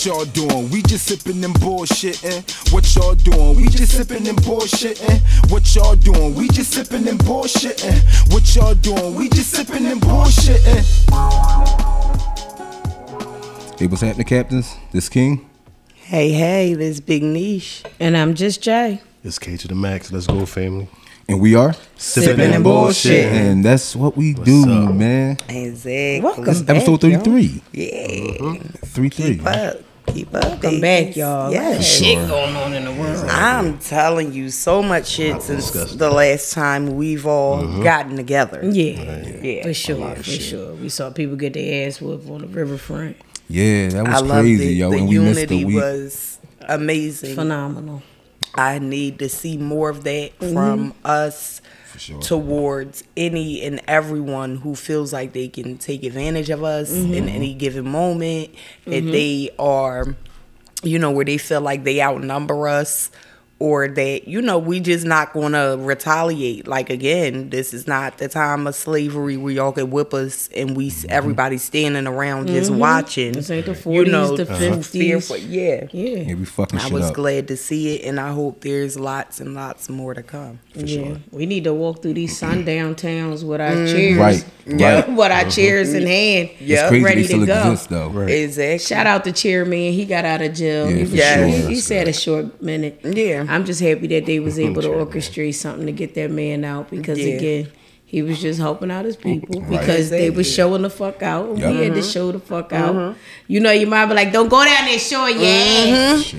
what y'all doing? We just sipping and bullshitting. What y'all doing? We just sipping and bullshitting. What y'all doing? We just sipping and bullshitting. What y'all doing? We just sipping and bullshitting. Hey, what's happening, captains? This King. Hey, hey, this Big Niche. And I'm just Jay. It's K to the Max. Let's go, family. And we are Sippin' and Bullshit. And that's what we do, man. Exactly. Welcome back, episode 33. Yeah. 33. Keep up. Welcome back, y'all. Yeah. Shit going on in the world. I'm telling you, so much shit since the last time we've all gotten together. Yeah. For sure. We saw people get their ass whooped on the riverfront. Yeah, that was crazy, yo. The unity was amazing. Phenomenal. I need to see more of that from us towards any and everyone who feels like they can take advantage of us in any given moment. If they are, where they feel like they outnumber us or that, we just not going to retaliate. Like, again, this is not the time of slavery where y'all can whip us and everybody standing around just watching. This ain't the 40s, the 50s. Yeah, we fucking shit up. I was glad to see it, and I hope there's lots and lots more to come. For sure. We need to walk through these sundown towns with our chairs. Right. With our chairs in hand. Yeah, ready to go. Exist, though. Right. Exactly. Shout out to Chairman. He got out of jail. He said a short minute. Yeah. I'm just happy that they was able to orchestrate something to get that man out because, again, he was just helping out his people because they was showing the fuck out. We had to show the fuck out. Your mom be like, don't go down there showing your ass.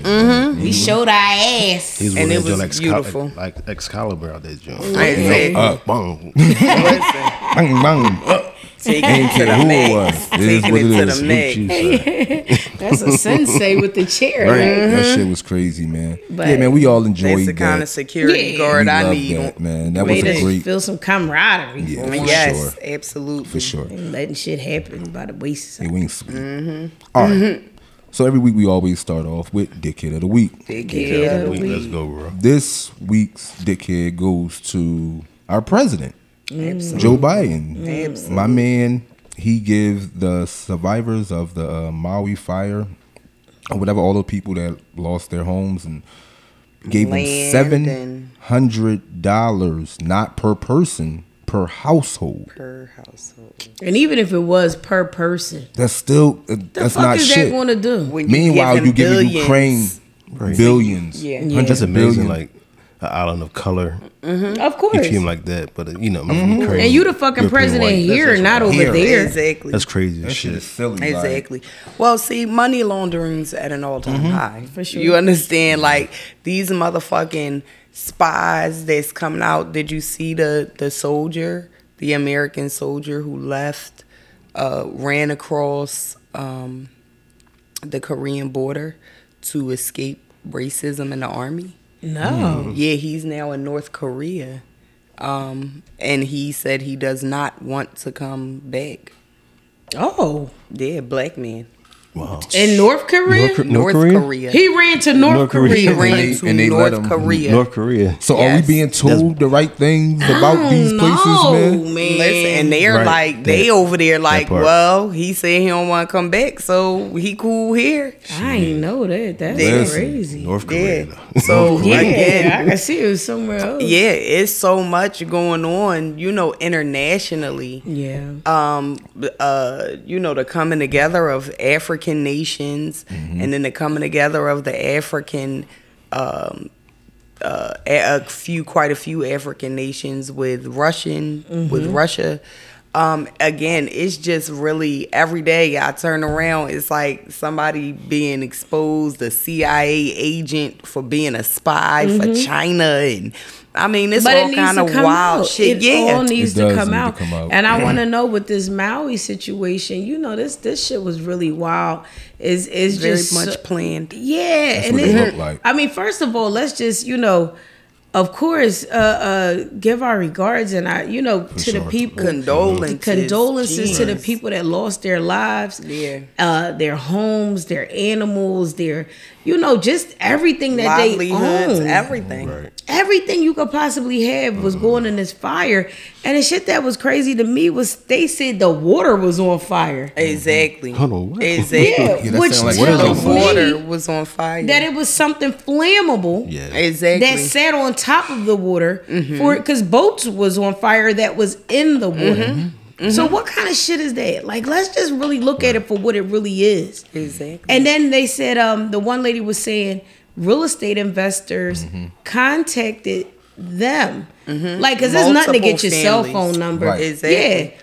We showed our ass. And it was beautiful. Like Excalibur out there, Joe. Boom. Boom. Take it to the next. That's a sensei with the chair. Right. That shit was crazy, man. But yeah, man, we all enjoyed that. That's the kind of security guard I need. That, man. That was great. Feel some camaraderie. Yeah, yes, sure. Absolutely. For sure. And letting shit happen by the waist. It wings sweet. All right. So every week we always start off with Dickhead of the Week. Dickhead of the week. Let's go, bro. This week's Dickhead goes to our president. Absolutely. Joe Biden. Absolutely. My man, he gives the survivors of the Maui fire or whatever, all the people that lost their homes and gave them $700, not per person, per household. And even if it was per person, that's still, that's not shit. The fuck is that going to do? Meanwhile, you give Ukraine billions. Yeah. That's amazing, an island of color. Of course. You treat him like that, but crazy. And you the fucking European president white. Here, not over there. Exactly. That's crazy as shit. Is silly, exactly. Like. Well, see, money laundering's at an all-time high. For sure. You understand, like, these motherfucking spies that's coming out. Did you see the soldier, the American soldier who left, ran across the Korean border to escape racism in the army? No. Yeah, he's now in North Korea, and he said he does not want to come back. Oh, yeah, black man. Wow. In North Korea? North Korea. He ran to North Korea. North Korea. So are we being told the right things about these places, man? Listen, and they're they over there like, well, he said he don't want to come back, so he cool here. I ain't know that. That's crazy. North Korea. Yeah. So I can see it somewhere else. Yeah, it's so much going on, internationally. Yeah. The coming together of Africa. Nations, and then the coming together of the African, quite a few African nations with Russia. Again, it's just really every day I turn around, it's like somebody being exposed, a CIA agent for being a spy for China, and I mean it's all kind of wild shit. It all needs to come out. And I want to know with this Maui situation, this shit was really wild. Is just very much planned. Yeah, that's what it looked like. I mean, first of all, let's just of course, give our regards and our, to the people. Condolences to the people that lost their lives, their homes, their animals, their, just everything that they own. Livelihoods, everything. Right. everything you could possibly have was going in this fire. And the shit that was crazy to me was they said the water was on fire. Exactly. Exactly. Yeah, which tells me water was on fire. That it was something flammable. Yeah. Exactly. That sat on top of the water for because boats was on fire that was in the water. So what kind of shit is that? Like, let's just really look at it for what it really is. Exactly. And then they said the one lady was saying real estate investors contacted them. Like, because there's nothing to get your cell phone number. Right. Exactly.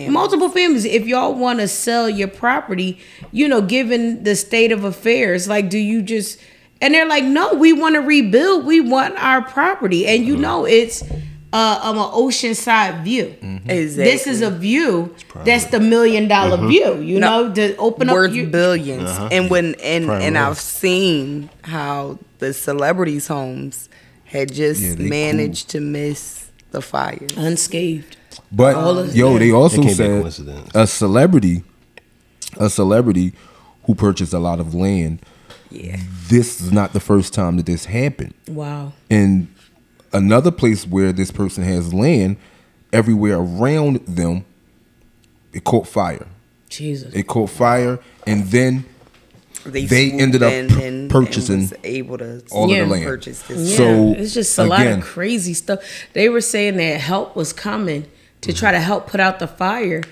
Yeah. Multiple families. If y'all want to sell your property, you know, given the state of affairs, like, do you just... And they're like, no, we want to rebuild. We want our property. And, you know, it's... an oceanside view. Exactly. This is a view that's the $1 million view. You know, to open up worth billions. And when and I've seen how the celebrities' homes had just managed to miss the fire unscathed. But yo, they also said a celebrity who purchased a lot of land. Yeah, this is not the first time that this happened. Wow. And another place where this person has land, everywhere around them, it caught fire. Jesus. It caught fire, and then they ended up purchasing and was able to all of the land. So it's just a lot of crazy stuff. They were saying that help was coming to try to help put out the fire,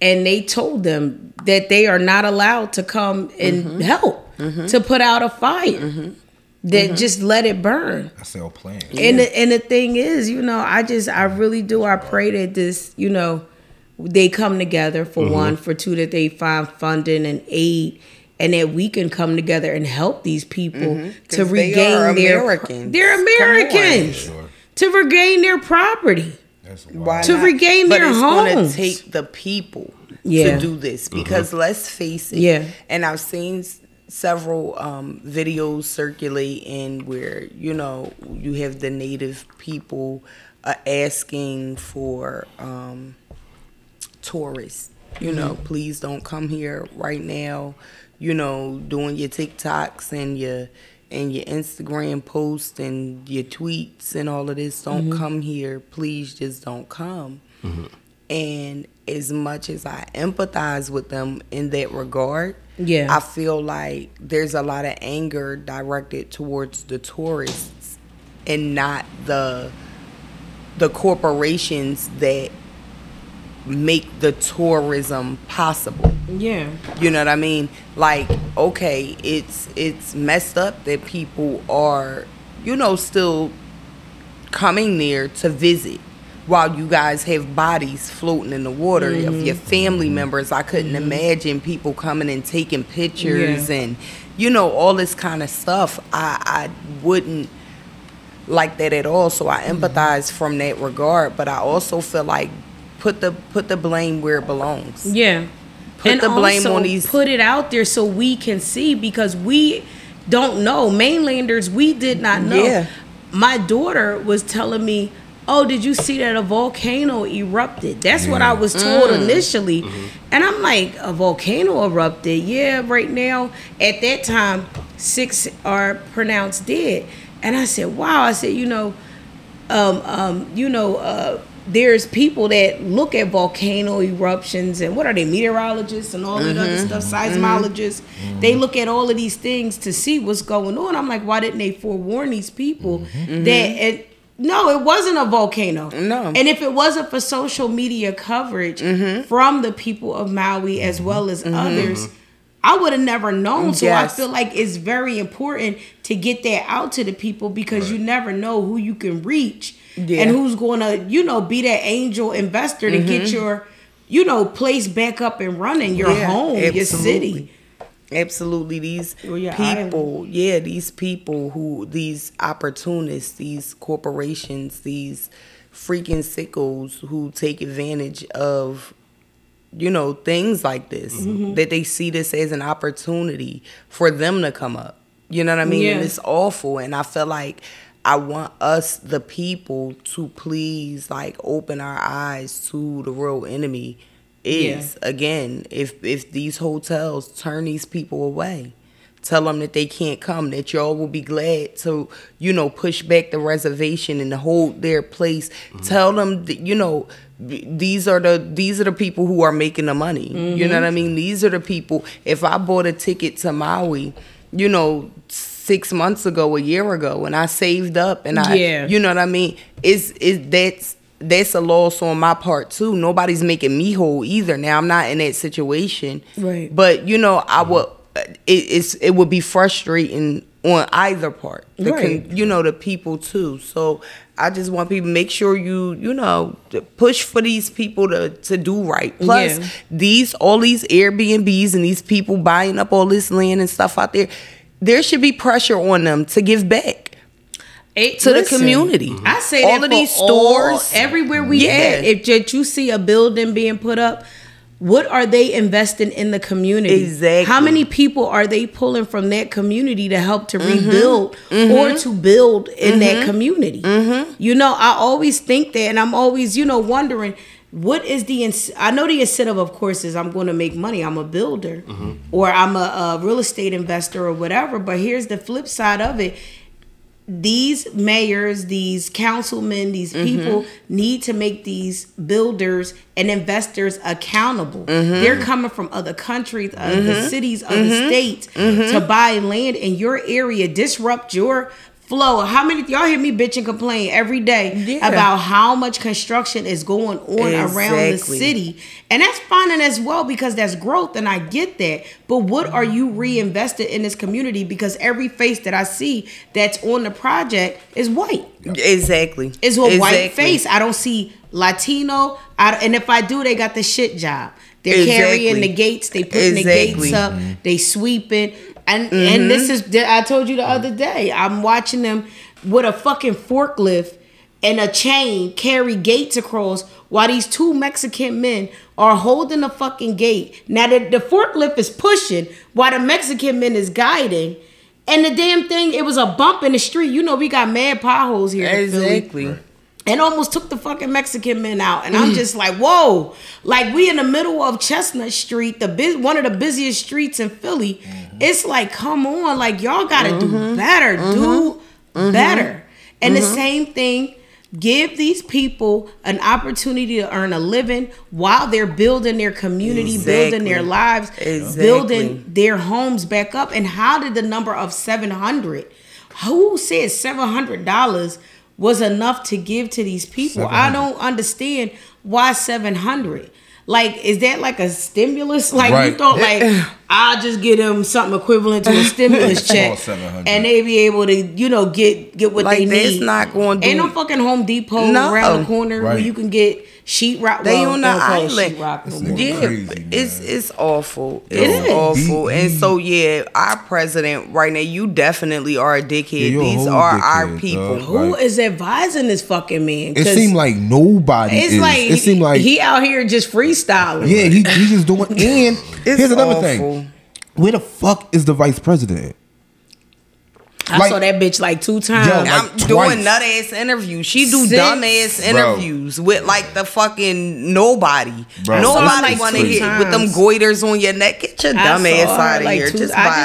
and they told them that they are not allowed to come and help to put out a fire. That just let it burn. That's their plan. And the thing is, you know, I really do. I pray that this, you know, they come together for one, for two, that they find funding and aid, and that we can come together and help these people to regain Americans. They're Americans to regain their property, to regain their homes. But it's going to take the people to do this because let's face it. Yeah, and I've seen several videos circulate in where, you know, you have the native people asking for tourists, you know, please don't come here right now, you know, doing your TikToks and your Instagram posts and your tweets and all of this. Don't come here. Please just don't come. And as much as I empathize with them in that regard, I feel like there's a lot of anger directed towards the tourists and not the corporations that make the tourism possible. Yeah. You know what I mean? Like, okay, it's messed up that people are, you know, still coming there to visit, while you guys have bodies floating in the water of your family members. I couldn't imagine people coming and taking pictures and, you know, all this kind of stuff. I wouldn't like that at all. So I empathize from that regard, but I also feel like put the blame where it belongs. Yeah. Put the blame on these. Put it out there so we can see, because we don't know. Mainlanders, we did not know. Yeah. My daughter was telling me, oh, did you see that a volcano erupted? That's what I was told initially. And I'm like, a volcano erupted? Yeah, right now. At that time, 6 are pronounced dead. And I said, wow. I said, there's people that look at volcano eruptions and what are they, meteorologists and all that other stuff, seismologists. They look at all of these things to see what's going on. I'm like, why didn't they forewarn these people that... No, it wasn't a volcano. No. And if it wasn't for social media coverage from the people of Maui as well as others, I would have never known. So I feel like it's very important to get that out to the people, because you never know who you can reach and who's going to, you know, be that angel investor to get your, you know, place back up and running, your home, your city. Absolutely. These people, these opportunists, these corporations, these freaking sickos who take advantage of, you know, things like this, that they see this as an opportunity for them to come up. You know what I mean? Yeah. And it's awful. And I feel like I want us, the people, to please, like, open our eyes to the real enemy. Again, if these hotels turn these people away, Tell them that they can't come, that y'all will be glad to, you know, push back the reservation and to hold their place. Mm-hmm. Tell them that, you know, these are the people who are making the money. Mm-hmm. You know what I mean? These are the people. If I bought a ticket to Maui, you know, 6 months ago, a year ago, and I saved up and I you know what I mean? That's a loss on my part too. Nobody's making me whole either. Now I'm not in that situation. Right. But you know, I would it would be frustrating on either part. Right. You know, the people too. So I just want people to make sure you know, push for these people to do right. Plus all these Airbnbs and these people buying up all this land and stuff out there, there should be pressure on them to give back. To the community. I say all that of these stores, everywhere we at. If you see a building being put up, what are they investing in the community? Exactly. How many people are they pulling from that community to help to rebuild or to build in that community? Mm-hmm. You know, I always think that, and I'm always, you know, wondering, what is the I know the incentive, of course, is I'm going to make money. I'm a builder or I'm a real estate investor or whatever. But here's the flip side of it. These mayors, these councilmen, these people need to make these builders and investors accountable. They're coming from other countries, other cities, other states to buy land in your area, disrupt your flow. How many y'all hear me bitch and complain every day about how much construction is going on around the city? And that's fine and as well, because that's growth and I get that. But what are you reinvested in this community? Because every face that I see that's on the project is white. Exactly. It's a white face. I don't see Latino. And if I do, they got the shit job. They're carrying the gates. They putting the gates up. They sweeping. And this is, I told you the other day, I'm watching them with a fucking forklift and a chain carry gates across while these two Mexican men are holding the fucking gate. Now the forklift is pushing while the Mexican man is guiding. And the damn thing, it was a bump in the street. You know, we got mad potholes here. Exactly. And almost took the fucking Mexican men out. And I'm just like, whoa. Like, we in the middle of Chestnut Street, one of the busiest streets in Philly. It's like, come on. Like, y'all got to do better. Do better. And the same thing, give these people an opportunity to earn a living while they're building their community, building their lives, building their homes back up. And how did the number of 700? Who said $700 was enough to give to these people? I don't understand why 700. Like, is that like a stimulus? Like, you thought, like, I'll just give them something equivalent to a stimulus check, and they be able to, you know, get what like they need. Not going to ain't no fucking Home Depot around the corner where you can get sheetrock. They on the island. Crazy, it's awful. It's awful. And so our president right now, you definitely are a dickhead. These are our people. Who is advising this fucking man? It seemed like nobody. It seemed like he out here just freestyling. Yeah, he just doing. And here's another thing. Where the fuck is the vice president? I saw that bitch like 2 times. Yo, I'm doing nut ass interviews. She do dumb ass interviews with like the fucking nobody. Bro. Nobody want to hit with them goiters on your neck. Get your dumb ass out of here. I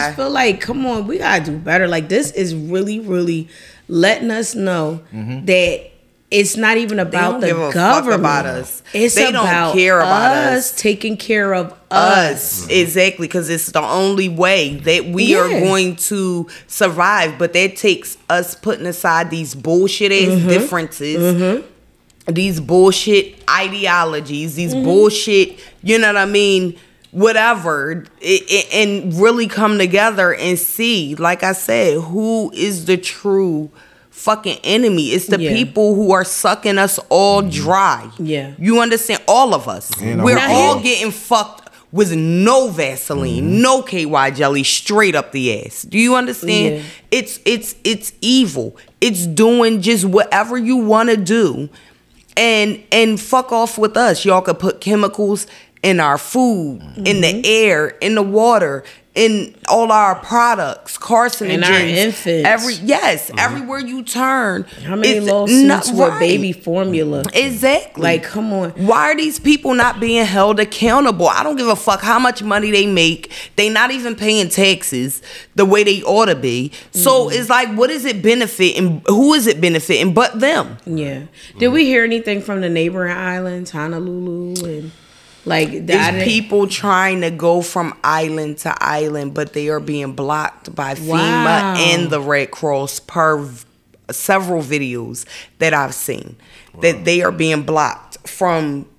just feel like, come on, we gotta do better. Like, this is really, really letting us know that it's not even about the government. About us. They don't care about us taking care of us. Exactly, because it's the only way that we are going to survive. But that takes us putting aside these bullshit ass differences, these bullshit ideologies, these bullshit, you know what I mean, whatever, and really come together and see, like I said, who is the true fucking enemy. It's the people who are sucking us all dry. Yeah. You understand? All of us. We're all getting fucked with no Vaseline, no KY jelly, straight up the ass. Do you understand? Yeah. It's evil. It's doing just whatever you want to do and fuck off with us. Y'all could put chemicals in our food, in the air, in the water, in all our products, carcinogens, and our infants. Everywhere you turn. How many lawsuits with baby formula? Exactly. Like, come on. Why are these people not being held accountable? I don't give a fuck how much money they make. They not even paying taxes the way they ought to be. So it's like, what is it benefiting? Who is it benefiting but them? Yeah. Did we hear anything from the neighboring islands, Honolulu and... Like, there's people trying to go from island to island, but they are being blocked by FEMA and the Red Cross per several videos that I've seen. Wow. That they are being blocked from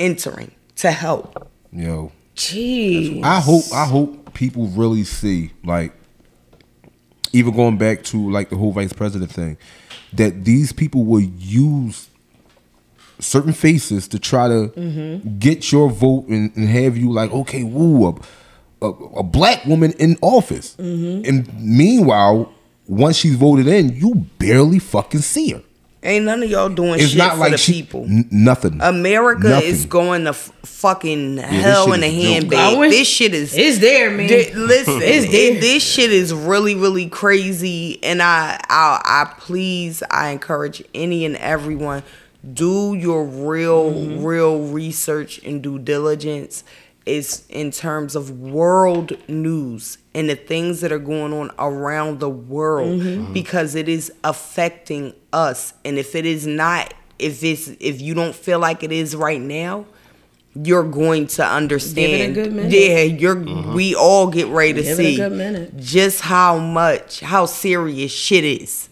entering to help. Yo. Jeez. I hope people really see, like, even going back to, like, the whole vice president thing, that these people will use certain faces to try to get your vote and have you like, okay, woo, a black woman in office. And meanwhile, once she's voted in, you barely fucking see her. Ain't none of y'all doing it's shit not for like the people. Nothing. America is going to fucking hell in a handbag. This shit is... It's there, man. Listen, it's there. This shit is really, really crazy. And I encourage any and everyone... Do your real research and due diligence is in terms of world news and the things that are going on around the world because it is affecting us. And if it is not, if you don't feel like it is right now, you're going to understand. Give it a good minute. Yeah, we all get ready to see a good minute. Just how serious shit is.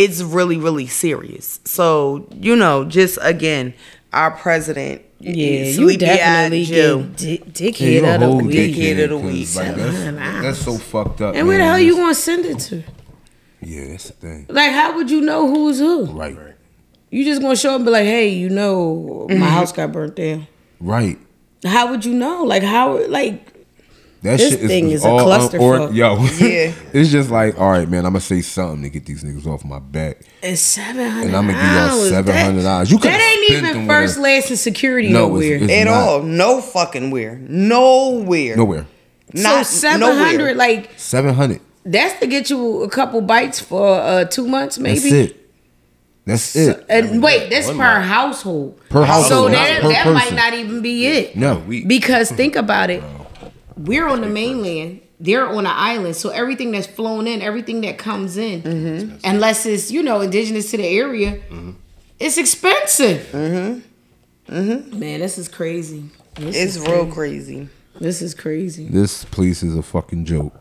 It's really, really serious. So, you know, just again, our president. Yeah, you definitely get dickhead of the week. Like, that's so fucked up. And where the hell you gonna send it to? Yeah, that's the thing. Like, how would you know who's who? Right. You just gonna show up and be like, hey, you know, my house got burnt down. Right. How would you know? Like, how? Like. That this shit is a clusterfuck. Yo, yeah. It's just like, all right, man, I'm going to say something to get these niggas off my back. It's $700. And I'm going to give y'all $700. That ain't even first, last, and security nowhere. It's not at all. No fucking where. Nowhere. Not so $700, nowhere. Like... $700. That's to get you a couple bites for 2 months, maybe? That's it. That's per household. Per household. So that might not even be it. No. Because think about it. We're on the mainland. They're on an island. So everything that's flown in, everything that comes in, unless it's, you know, indigenous to the area, it's expensive. Man, this is crazy. This is real crazy. This police is a fucking joke.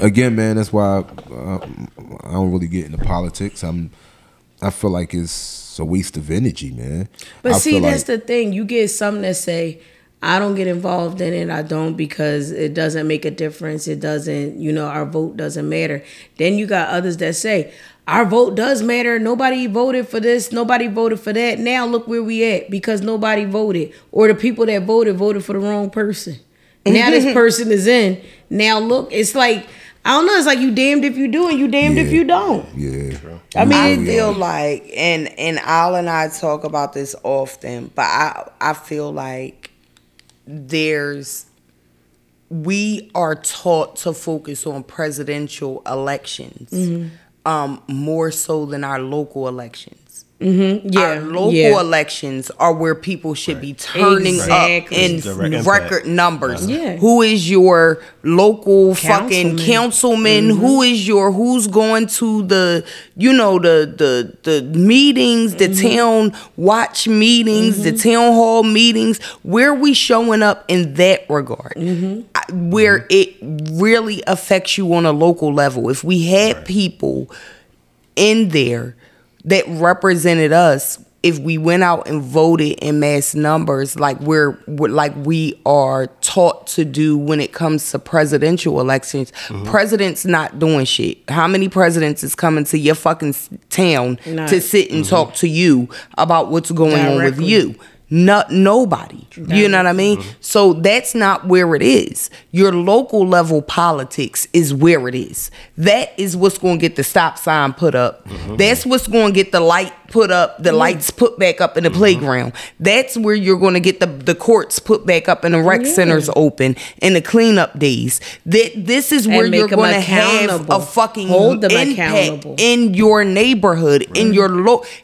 Again, man, that's why I don't really get into politics. I feel like it's a waste of energy, man. But see, that's the thing. You get some that say, I don't get involved in it. I don't because it doesn't make a difference. It doesn't, you know, our vote doesn't matter. Then you got others that say, our vote does matter. Nobody voted for this. Nobody voted for that. Now look where we at because nobody voted. Or the people that voted for the wrong person. Now this person is in. Now look, it's like, I don't know. It's like you damned if you do and you damned if you don't. Yeah. I mean, I feel like, and Al and I talk about this often, but I feel like, we are taught to focus on presidential elections more so than our local elections. Our local elections are where people should be turning up in record numbers. Who is your local fucking councilman? Who is who's going to the, you know, the meetings, the town watch meetings, the town hall meetings? Where we showing up in that regard? Where it really affects you on a local level. If we had people in there that represented us, if we went out and voted in mass numbers like we are taught to do when it comes to presidential elections. President's not doing shit. How many presidents is coming to your fucking town to sit and talk to you about what's going on with you? nobody. True. You know what I mean? Mm-hmm. So that's not where it is. Your local level politics is where it is. That is what's going to get the stop sign put up. Mm-hmm. That's what's going to get the light put up, the mm-hmm. lights put back up in the mm-hmm. playground. That's where you're going to get the courts put back up and the rec centers open and the cleanup days. This is where you're going to have a fucking impact in your neighborhood, right. in your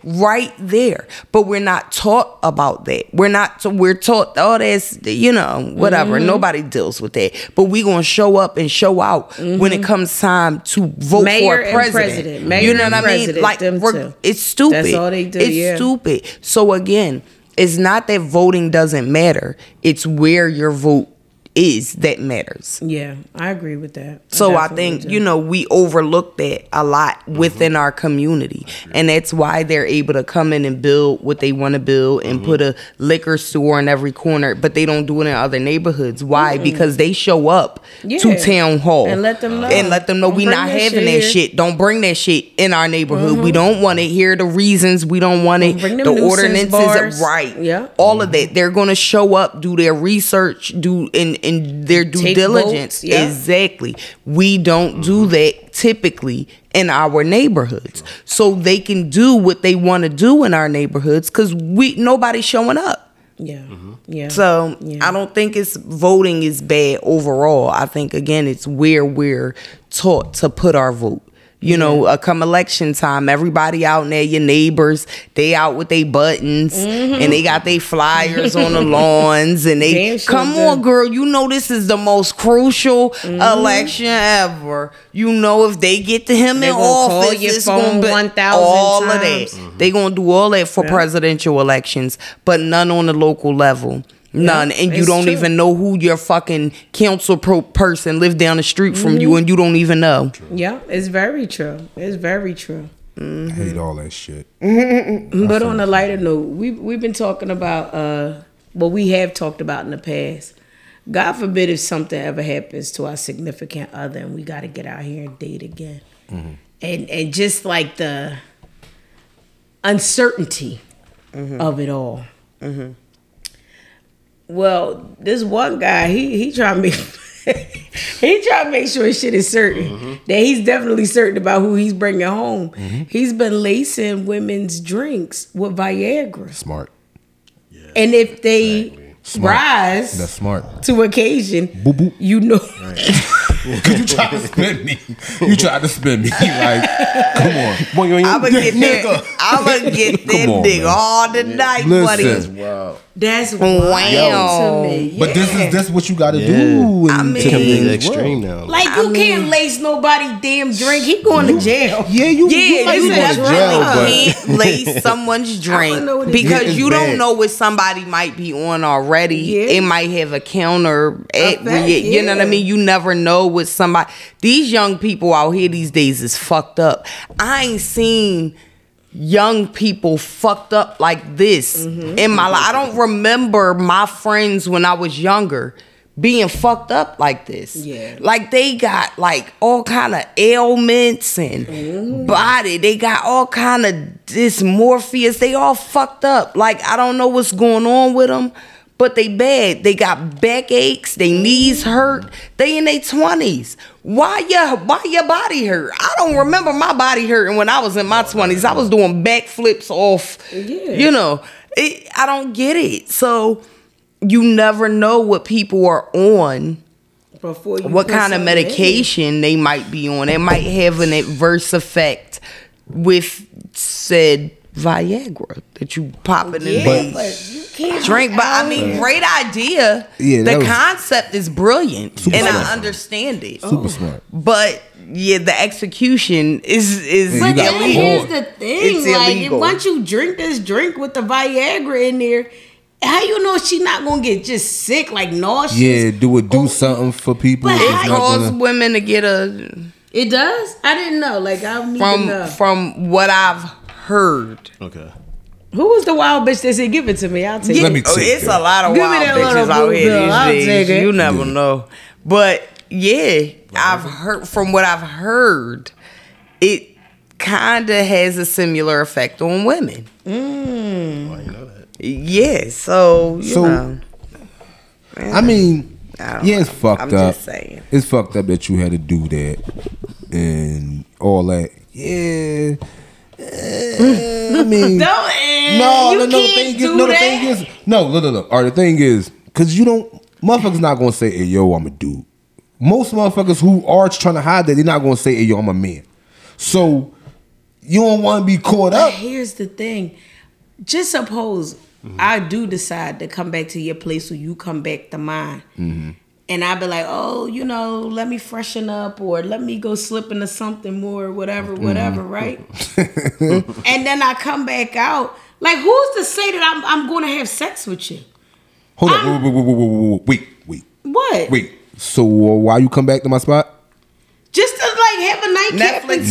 right there. But we're not taught about that. We're not. So we're taught, oh, that's, you know, whatever. Mm-hmm. Nobody deals with that. But we're going to show up and show out mm-hmm. when it comes time to vote for a president. Mayor, you know what I mean? Like, it's stupid. That's all they do. It's stupid. So again, it's not that voting doesn't matter. It's where your vote is that matters. Yeah, I agree with that. So I think, you know, we overlook that a lot within mm-hmm. our community. And that's why they're able to come in and build what they want to build and mm-hmm. put a liquor store in every corner, but they don't do it in other neighborhoods. Why? Mm-hmm. Because they show up to town hall and let them know. And let them know we're not having that shit. Don't bring that shit in our neighborhood. Mm-hmm. We don't want to hear the reasons. We don't want it. The ordinances bars. Right. Yeah. All mm-hmm. of that. They're going to show up, do their research, and their due diligence. Yeah. Exactly. We don't do that typically in our neighborhoods. So they can do what they want to do in our neighborhoods because nobody's showing up. Yeah. Mm-hmm. Yeah. So I don't think voting is bad overall. I think, again, it's where we're taught to put our vote. You know, come election time, everybody out there, your neighbors, they out with their buttons and they got their flyers on the lawns and they come on, girl, you know this is the most crucial election ever. You know, if they get to him in office, it's going to be 1,000 all times. Of that. Mm-hmm. They going to do all that for presidential elections, but none on the local level. None, and you don't even know who your fucking council person lives down the street from you, and you don't even know. True. Yeah, it's very true. It's very true. Mm-hmm. I hate all that shit. But on a lighter note, we've been talking about what we have talked about in the past. God forbid if something ever happens to our significant other, and we got to get out here and date again, and just like the uncertainty of it all. Mm-hmm. Well, this one guy, he trying to make sure his shit is certain. Mm-hmm. That he's definitely certain about who he's bringing home. Mm-hmm. He's been lacing women's drinks with Viagra. Smart. Yes, and if they rise to occasion, boop. You know. You tried to spin me. Like, come on. I'ma get that. Dick all the night, buddy. That's wild to me. But that's what you gotta do. I mean, to the extreme now. Like you can't lace nobody damn drink. He going to jail. Yeah, you definitely can't lace someone's drink because you don't know what somebody might be on already. It might have a counter. You know what I mean? You never know with somebody. These young people out here these days is fucked up. I ain't seen young people fucked up like this in my life. I don't remember my friends when I was younger being fucked up like this. Yeah. Like they got like all kind of ailments and body. They got all kind of dysmorphias. They all fucked up. Like I don't know what's going on with them. But they bad. They got back aches. They knees hurt. They in their 20s. Why your body hurt? I don't remember my body hurting when I was in my 20s. I was doing backflips off. Yeah. You know, I don't get it. So you never know what people are on. Before you what kind of medication they might be on. It might have an adverse effect with said Viagra that you pop in the drink, but I mean, great idea. Yeah, the concept is brilliant, and I understand it. Super smart, but the execution is. But then here's the thing: it's like illegal. Once you drink this drink with the Viagra in there, how you know she not gonna get just sick, like nauseous? Yeah, do something for people. But it causes women to get a. It does. I didn't know. Like from what I've heard. Okay. Who was the wild bitch that said, give it to me? I'll take it. Let me take it's a lot of wild bitches out here these days. You never know. But I've heard from what I've heard, it kind of has a similar effect on women. Mm. Well, you know that. Yeah, so, you know. I mean, I don't know. It's fucked up. I'm just saying. It's fucked up that you had to do that and all that. Yeah. I mean, No, the thing is, all right, the thing is, because you don't, motherfuckers not going to say, hey, yo, I'm a dude. Most motherfuckers who are trying to hide that, they're not going to say, hey, yo, I'm a man. So, you don't want to be caught up. Here's the thing. Just suppose I do decide to come back to your place or you come back to mine. Mm-hmm. And I'll be like, oh, you know, let me freshen up or let me go slip into something more, whatever, right? And then I come back out. Like, who's to say that I'm going to have sex with you? Hold on. Wait. What? Wait. So why you come back to my spot? Just to, like, have a night Netflix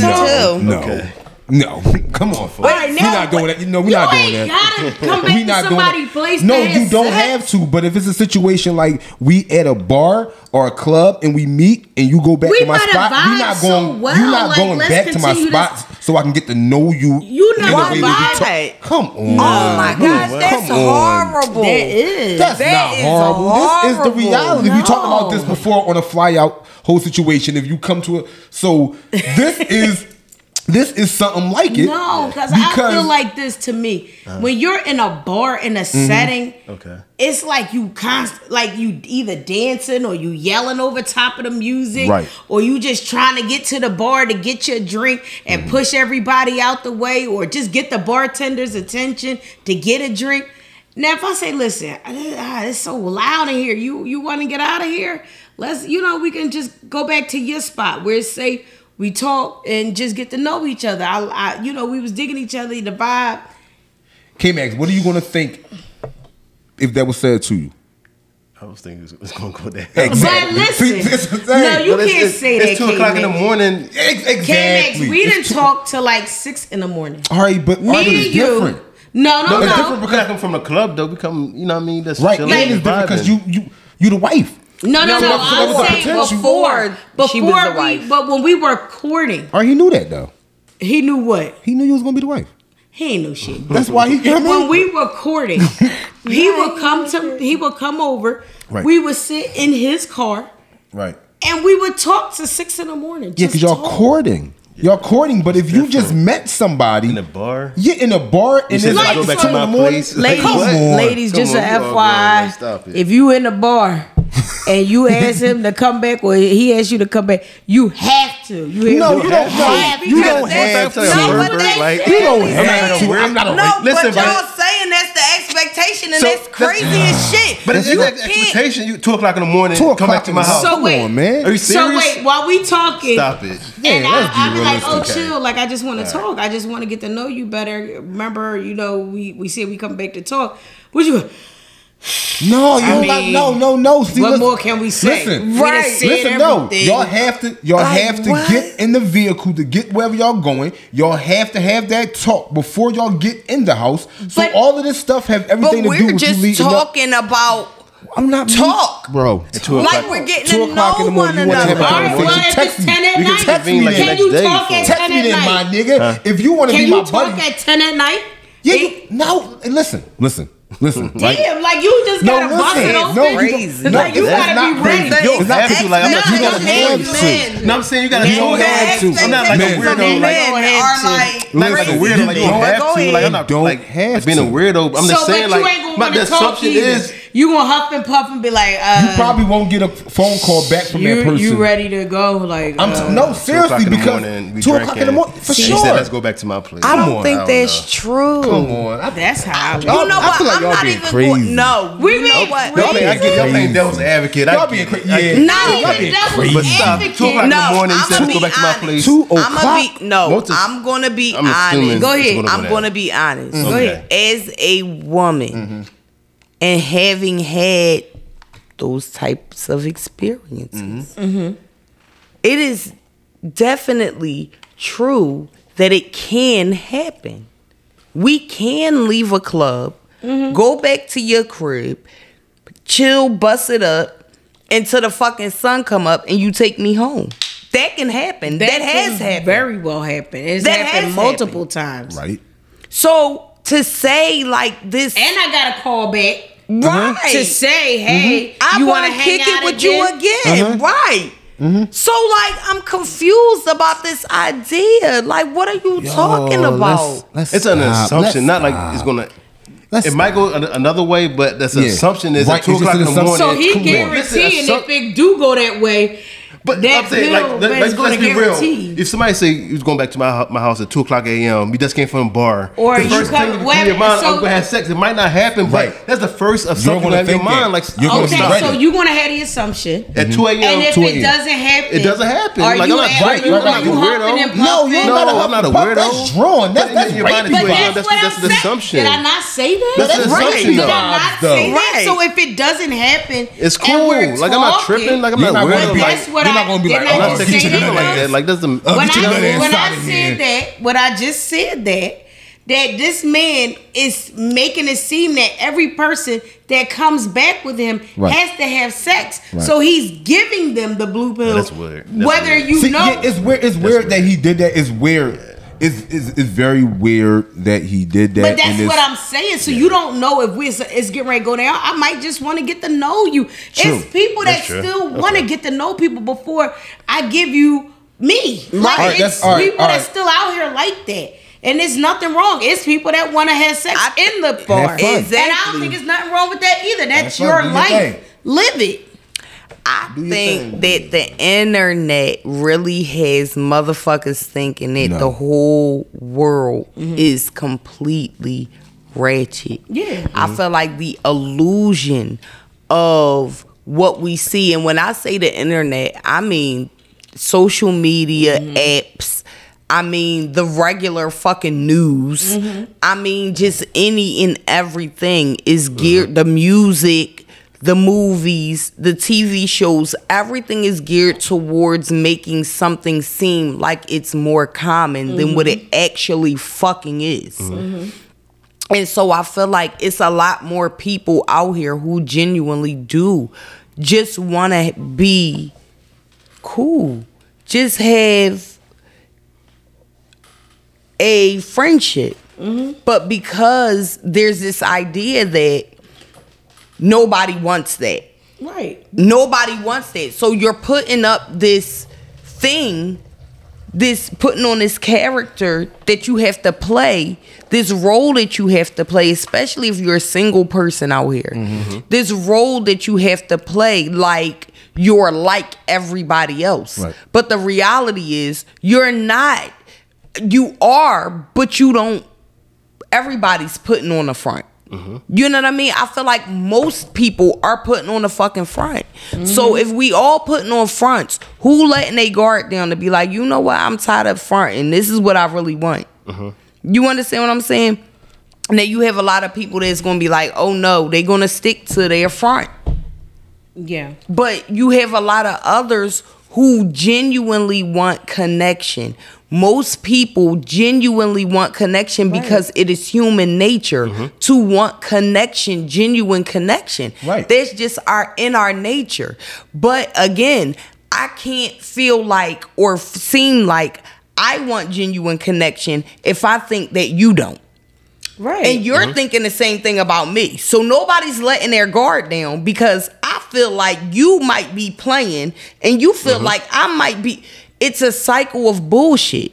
too. No. Okay. No, come on, folks. Right, we're not doing that. No, we're not doing that. You ain't gotta come back to somebody's place. No, you don't have to. But if it's a situation like we at a bar or a club and we meet and you go back to my spot, you're not going back to my spot so I can get to know you. You know why? Come on. Oh my gosh, that's horrible. That is. That's not horrible. This is the reality. We talked about this before on a fly out whole situation. If you come to a, so this is. This is something like it. No, because I feel like this to me. When you're in a bar in a setting, it's like you you either dancing or you yelling over top of the music, right, or you just trying to get to the bar to get your drink and push everybody out the way or just get the bartender's attention to get a drink. Now, if I say, listen, it's so loud in here. You want to get out of here? Let's, we can just go back to your spot where it's safe. We talk and just get to know each other. We was digging each other, the vibe. K-Max, what are you going to think if that was said to you? I was thinking it was going to go there. Exactly. But listen, no, you can't say that, it's 2 o'clock in the morning. Exactly. K-Max, we didn't talk till like 6 in the morning. All right, but me and you. No, it's different because I come from a club, though. We come, you know what I mean? That's right, like, it's different because you the wife. No. I'm saying before she was the wife. But when we were courting. Or he knew that, though. He knew what? He knew you was going to be the wife. He ain't no shit. That's why he came over. When we were courting, he would come over. Right. We would sit in his car. Right. And we would talk to 6 in the morning. Yeah, because y'all courting. Y'all courting, but if you just met somebody in a bar, and it's like 2 in the morning, ladies, just an FYI, if you in a bar and you ask him to come back or he asks you to come back, you have to. You don't have to. You don't have to. I'm not a racist. Listen, but y'all saying that's the expectation, and that's crazy as shit. But it's that expectation. You 2 o'clock in the morning, come back to my house. So wait, man, are you serious? So wait, while we talking, stop it. Yeah, let's do it. Like, oh, chill. Like, I just want to talk. I just want to get to know you better. Remember, we said we come back to talk. What you? No, no. See, what more can we say? Listen, y'all have to get in the vehicle to get wherever y'all going. Y'all have to have that talk before y'all get in the house. So all of this stuff have everything to do with you leading up. But we're just talking about. I'm not talk, bro. Like we're getting to know one another. Text me. Can you talk at 10 at night? Text me, then, my nigga. If you want to be my buddy, can you talk at 10 at night? Yeah. No, listen. Damn, like you just gotta bust it open. No, crazy. Like you gotta be ready. It's not that you like. You gotta have to. No, I'm saying you gotta have to. I'm not like a weirdo. Like a weirdo. Like you have to. Like I'm not like being a weirdo. I'm just saying like my assumption is. You gonna huff and puff and be like, you probably won't get a phone call back from that person. You ready to go? Like, no, seriously, because 2 o'clock in the morning, for sure. She said, let's go back to my place. I don't think that's true. Come on, that's how. You know what? Like I'm not even crazy. No, we mean what? Y'all ain't devil's advocate. Y'all being crazy. No, y'all being crazy. But stop. 2 o'clock in the morning, said let's go back to my place. 2 o'clock. No, I'm gonna be honest. Go ahead. I'm gonna be honest. Go ahead. As a woman. And having had those types of experiences, it is definitely true that it can happen. We can leave a club, go back to your crib, chill, bust it up, until the fucking sun come up and you take me home. That can happen. That has happened. Very well happened. It's happened multiple times. Right. So to say like this. And I got a call back. Right. To say, hey, I want to kick it with you again. Right. So like I'm confused about this idea. Like what are you talking about? It's an assumption. Not like it's gonna. It might go another way, but that's an assumption. Is at 2 o'clock in the morning. So he guaranteeing if it do go that way. But I'm saying, like, let's be real. If somebody say he was going back to my house at 2:00 a.m., you just came from a bar, or the first thing in your mind, I'm gonna have sex. It might not happen, right. But that's the first assumption in your mind. Like, okay, so you're gonna have the assumption at 2 a.m. And if it doesn't happen, it doesn't happen. Like, I'm not a weirdo. No, I'm not a weirdo. That's drawn. That's your mind. That's the assumption. Did I not say that? That's the assumption. Did I not say that? So if it doesn't happen, it's cool. Like, I'm not tripping. Like, I'm not weirdo. That's what I. Not gonna be like, I'm not saying that like that. Like that's the when I just said that this man is making it seem that every person that comes back with him has to have sex. Right. So he's giving them the blue pill. That's weird. That's whether weird. You See, know, yeah, it's weird. It's weird that he did that. It's weird. It's very weird that he did that. But that's what I'm saying. So you don't know if it's getting ready to go down. I might just want to get to know you. True. It's people that still want to get to know people before I give you me. Like, right, it's people that's still out here like that. And there's nothing wrong. It's people that want to have sex in the bar. Exactly. And I don't think there's nothing wrong with that either. That's your life. Live it. I think that the internet really has motherfuckers thinking that the whole world is completely ratchet. Yeah. I feel like the illusion of what we see, and when I say the internet, I mean social media apps. I mean, the regular fucking news. I mean, just any and everything is geared, the music, the movies, the TV shows, everything is geared towards making something seem like it's more common than what it actually fucking is. And so I feel like it's a lot more people out here who genuinely do just want to be cool. Just have a friendship. But because there's this idea that nobody wants that. Right. Nobody wants that. So you're putting up this thing, this putting on this character that you have to play, this role that you have to play, especially if you're a single person out here. This role that you have to play like you're like everybody else. Right. But the reality is you're not. You are, but you don't. Everybody's putting on the front. You know what I mean? I feel like most people are putting on the fucking front. So if we all putting on fronts, who letting they guard down to be like, you know what, I'm tired of fronting. This is what I really want. You understand what I'm saying? Now you have a lot of people that's going to be like, oh no, they're going to stick to their front. Yeah. But you have a lot of others who genuinely want connection. Most people genuinely want connection because it is human nature to want connection, genuine connection. Right. That's just in our nature. But again, I can't feel like or seem like I want genuine connection if I think that you don't. Right. And you're thinking the same thing about me. So nobody's letting their guard down because I feel like you might be playing and you feel like I might be. It's a cycle of bullshit.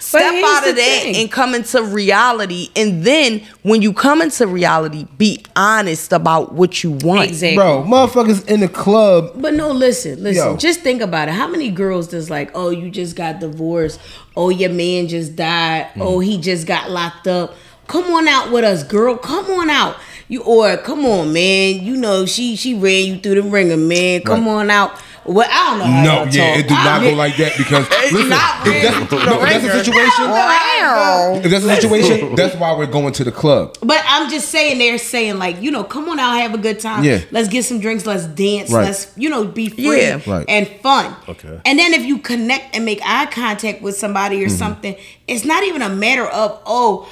Step out of that and come into reality. And then when you come into reality, be honest about what you want. Exactly. Bro, motherfuckers in the club. But no, listen. Yo. Just think about it. How many girls does like, oh, you just got divorced. Oh, your man just died. Oh, he just got locked up. Come on out with us, girl. Come on out. Come on, man. You know, she ran you through the ringer, man. Come on out. Well, I don't know how y'all talk. It do not go like that because listen, if that's a situation, that's why we're going to the club. But I'm just saying, they're saying like, you know, come on out, have a good time. Yeah. Let's get some drinks, let's dance, let's, you know, be free and fun. Okay. And then if you connect and make eye contact with somebody or something, it's not even a matter of, oh,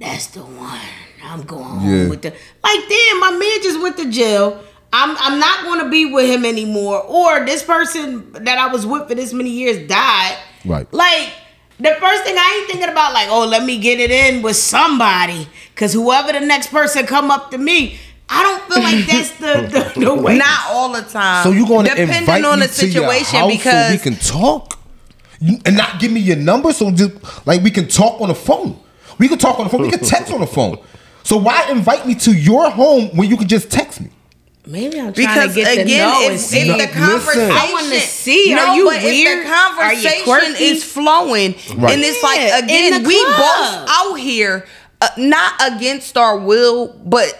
that's the one I'm going home with. Like, damn, my man just went to jail. I'm not going to be with him anymore. Or this person that I was with for this many years died. Right. Like, The first thing I ain't thinking about, like, oh, let me get it in with somebody, because whoever the next person come up to me, I don't feel like that's the way. Not all the time. So you're going to invite on me the situation to your house because so we can talk? And not give me your number so just, like, we can talk on the phone. We can talk on the phone. We can text on the phone. So why invite me to your home when you can just text me? Maybe I'm trying to get to know and see. Because, again, if the conversation... I want to see. Are you weird? If the conversation is flowing, and it's like, again, we both out here, not against our will, but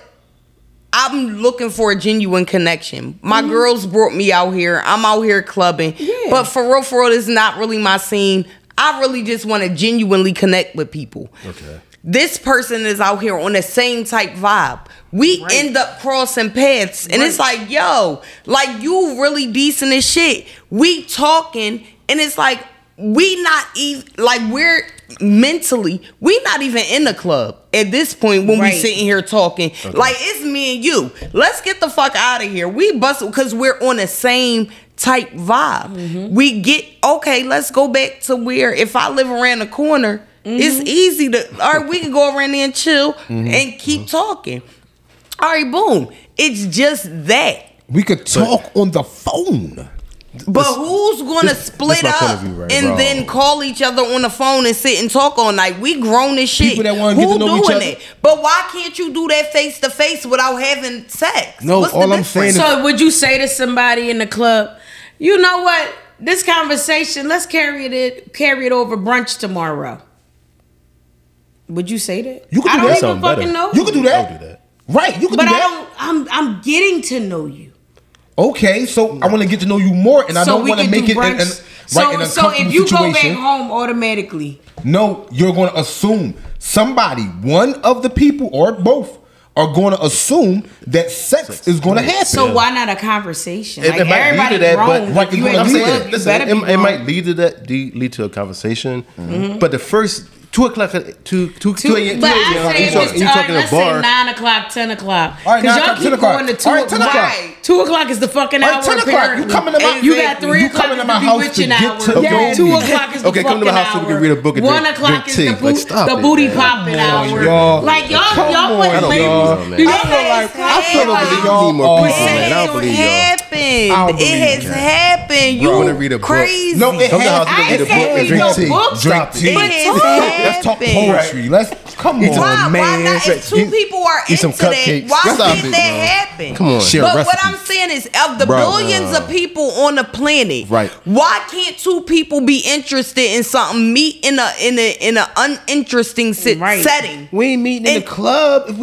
I'm looking for a genuine connection. My girls brought me out here. I'm out here clubbing. Yeah. But for real, this is not really my scene. I really just want to genuinely connect with people. Okay. This person is out here on the same type vibe. We end up crossing paths. And it's like, yo, like, you really decent as shit. We talking, and it's like, we not even, like, we're mentally, we not even in the club at this point when we sitting here talking. Okay. Like, it's me and you. Let's get the fuck out of here. We bustle because we're on the same type vibe. Mm-hmm. We get, okay, let's go back to where if I live around the corner, it's easy to, all right, we can go around there and chill and keep talking. All right, boom. It's just that. We could talk on the phone. But who's going to split up and then call each other on the phone and sit and talk all night? We grown as shit. People that want to get to know each other. But why can't you do that face to face without having sex? No, all I'm saying is... So would you say to somebody in the club, you know what? This conversation, let's carry it over brunch tomorrow. Would you say that? You could do that. I don't even fucking know. You could do that. Right, you could do that. But I'm getting to know you. Okay, so I want to get to know you more, and I don't want to make it an uncomfortable situation. So if you go back home automatically, no, you're going to assume somebody, one of the people or both, are going to assume that sex is going to happen. So why not a conversation? Like, it might lead to that, but it might lead to a conversation. But the first. 2 o'clock, two a.m. But I say it's 9 o'clock, 10 o'clock. All right, 9 o'clock, 10 o'clock. All right, 10 o'clock. 2 o'clock is the fucking hour. 10 o'clock. You coming to my house? You got 3 o'clock to be with your hour. 2 o'clock is the fucking hour. Okay, come to my house so we can read a book. 1 o'clock is the booty popping hour. Like y'all put labels. You guys have y'all. It has happened. You crazy? No, it has. I ain't read no book. Drink tea. Let's talk poetry. Let's come on, why not? If two people are into that, why can't that happen? Come on. But what I'm saying is, of the billions of people on the planet, why can't two people be interested in something? Meet in an uninteresting setting. We ain't meeting in the club. If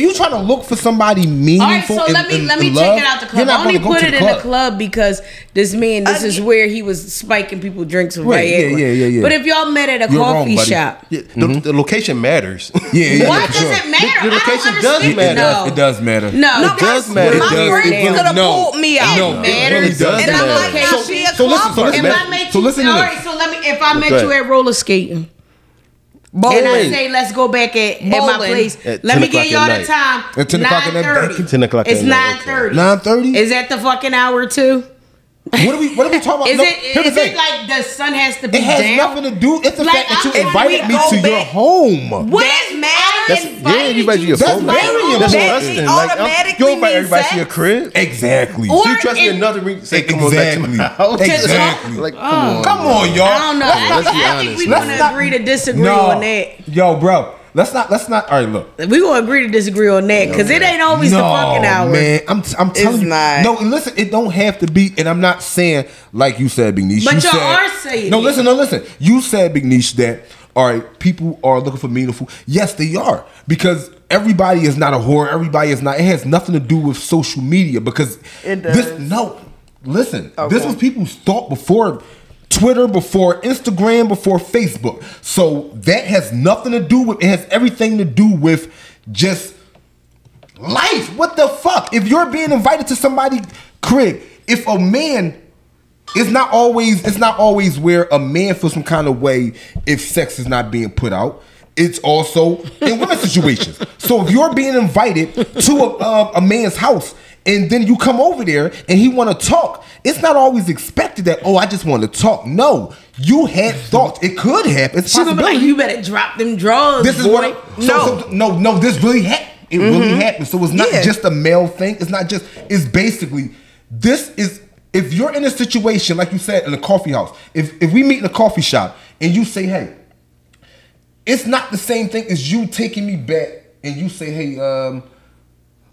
you trying to look for somebody meaningful, all right. So let me check it out the club. I only put it in the club because this man, this is where he was spiking people drinks with Viagra. Yeah. But if y'all met at a coffee shop. The location matters. Why does it matter? The location does matter. No. It does matter. No, it does matter. My friends could have pulled me out. No, it really does matter. And I'm like, I'll be a club. So listen. All right, so let me. If I met you at roller skating, and I say let's go back at my place. Let me give y'all the time. 9:30. 10 o'clock. It's 9:30. 9:30. Is that the fucking hour too? What are we talking about? Is it like the sun has to be down? It has nothing to do. It's the fact that you invited me to your home. What is mattering? That's marrying. That's automatically. You invite everybody to your crib? Exactly. Or you trust me another reason? Say, come on back to my house. Exactly. Like, come on, y'all. I don't know. I think we gonna agree to disagree on that. Yo, bro. Let's not. All right, look. We gonna agree to disagree on that because it ain't always the fucking hour, man. I'm telling you. Not. No, and listen, it don't have to be. And I'm not saying like you said, Big Niche. But y'all are saying. No, listen. You said, Big Niche, that all right, people are looking for meaningful. Yes, they are, because everybody is not a whore. Everybody is not. It has nothing to do with social media because it does. This was people's thought before. Twitter, before Instagram, before Facebook. So that has nothing to do with, it has everything to do with just life. What the fuck? If you're being invited to somebody's crib, if a man, it's not always where a man feels some kind of way if sex is not being put out. It's also in women's situations. So if you're being invited to a man's house, and then you come over there and he want to talk It's not always expected that, oh, I just want to talk. No, you had thoughts. It could happen. It's possible. Like, you better drop them drugs. This is boy. No, this really happened. It really happened. So it's not just a male thing. It's not just, it's basically, this is, if you're in a situation, like you said, in a coffee house, if we meet in a coffee shop and you say, hey, it's not the same thing as you taking me back and you say, hey,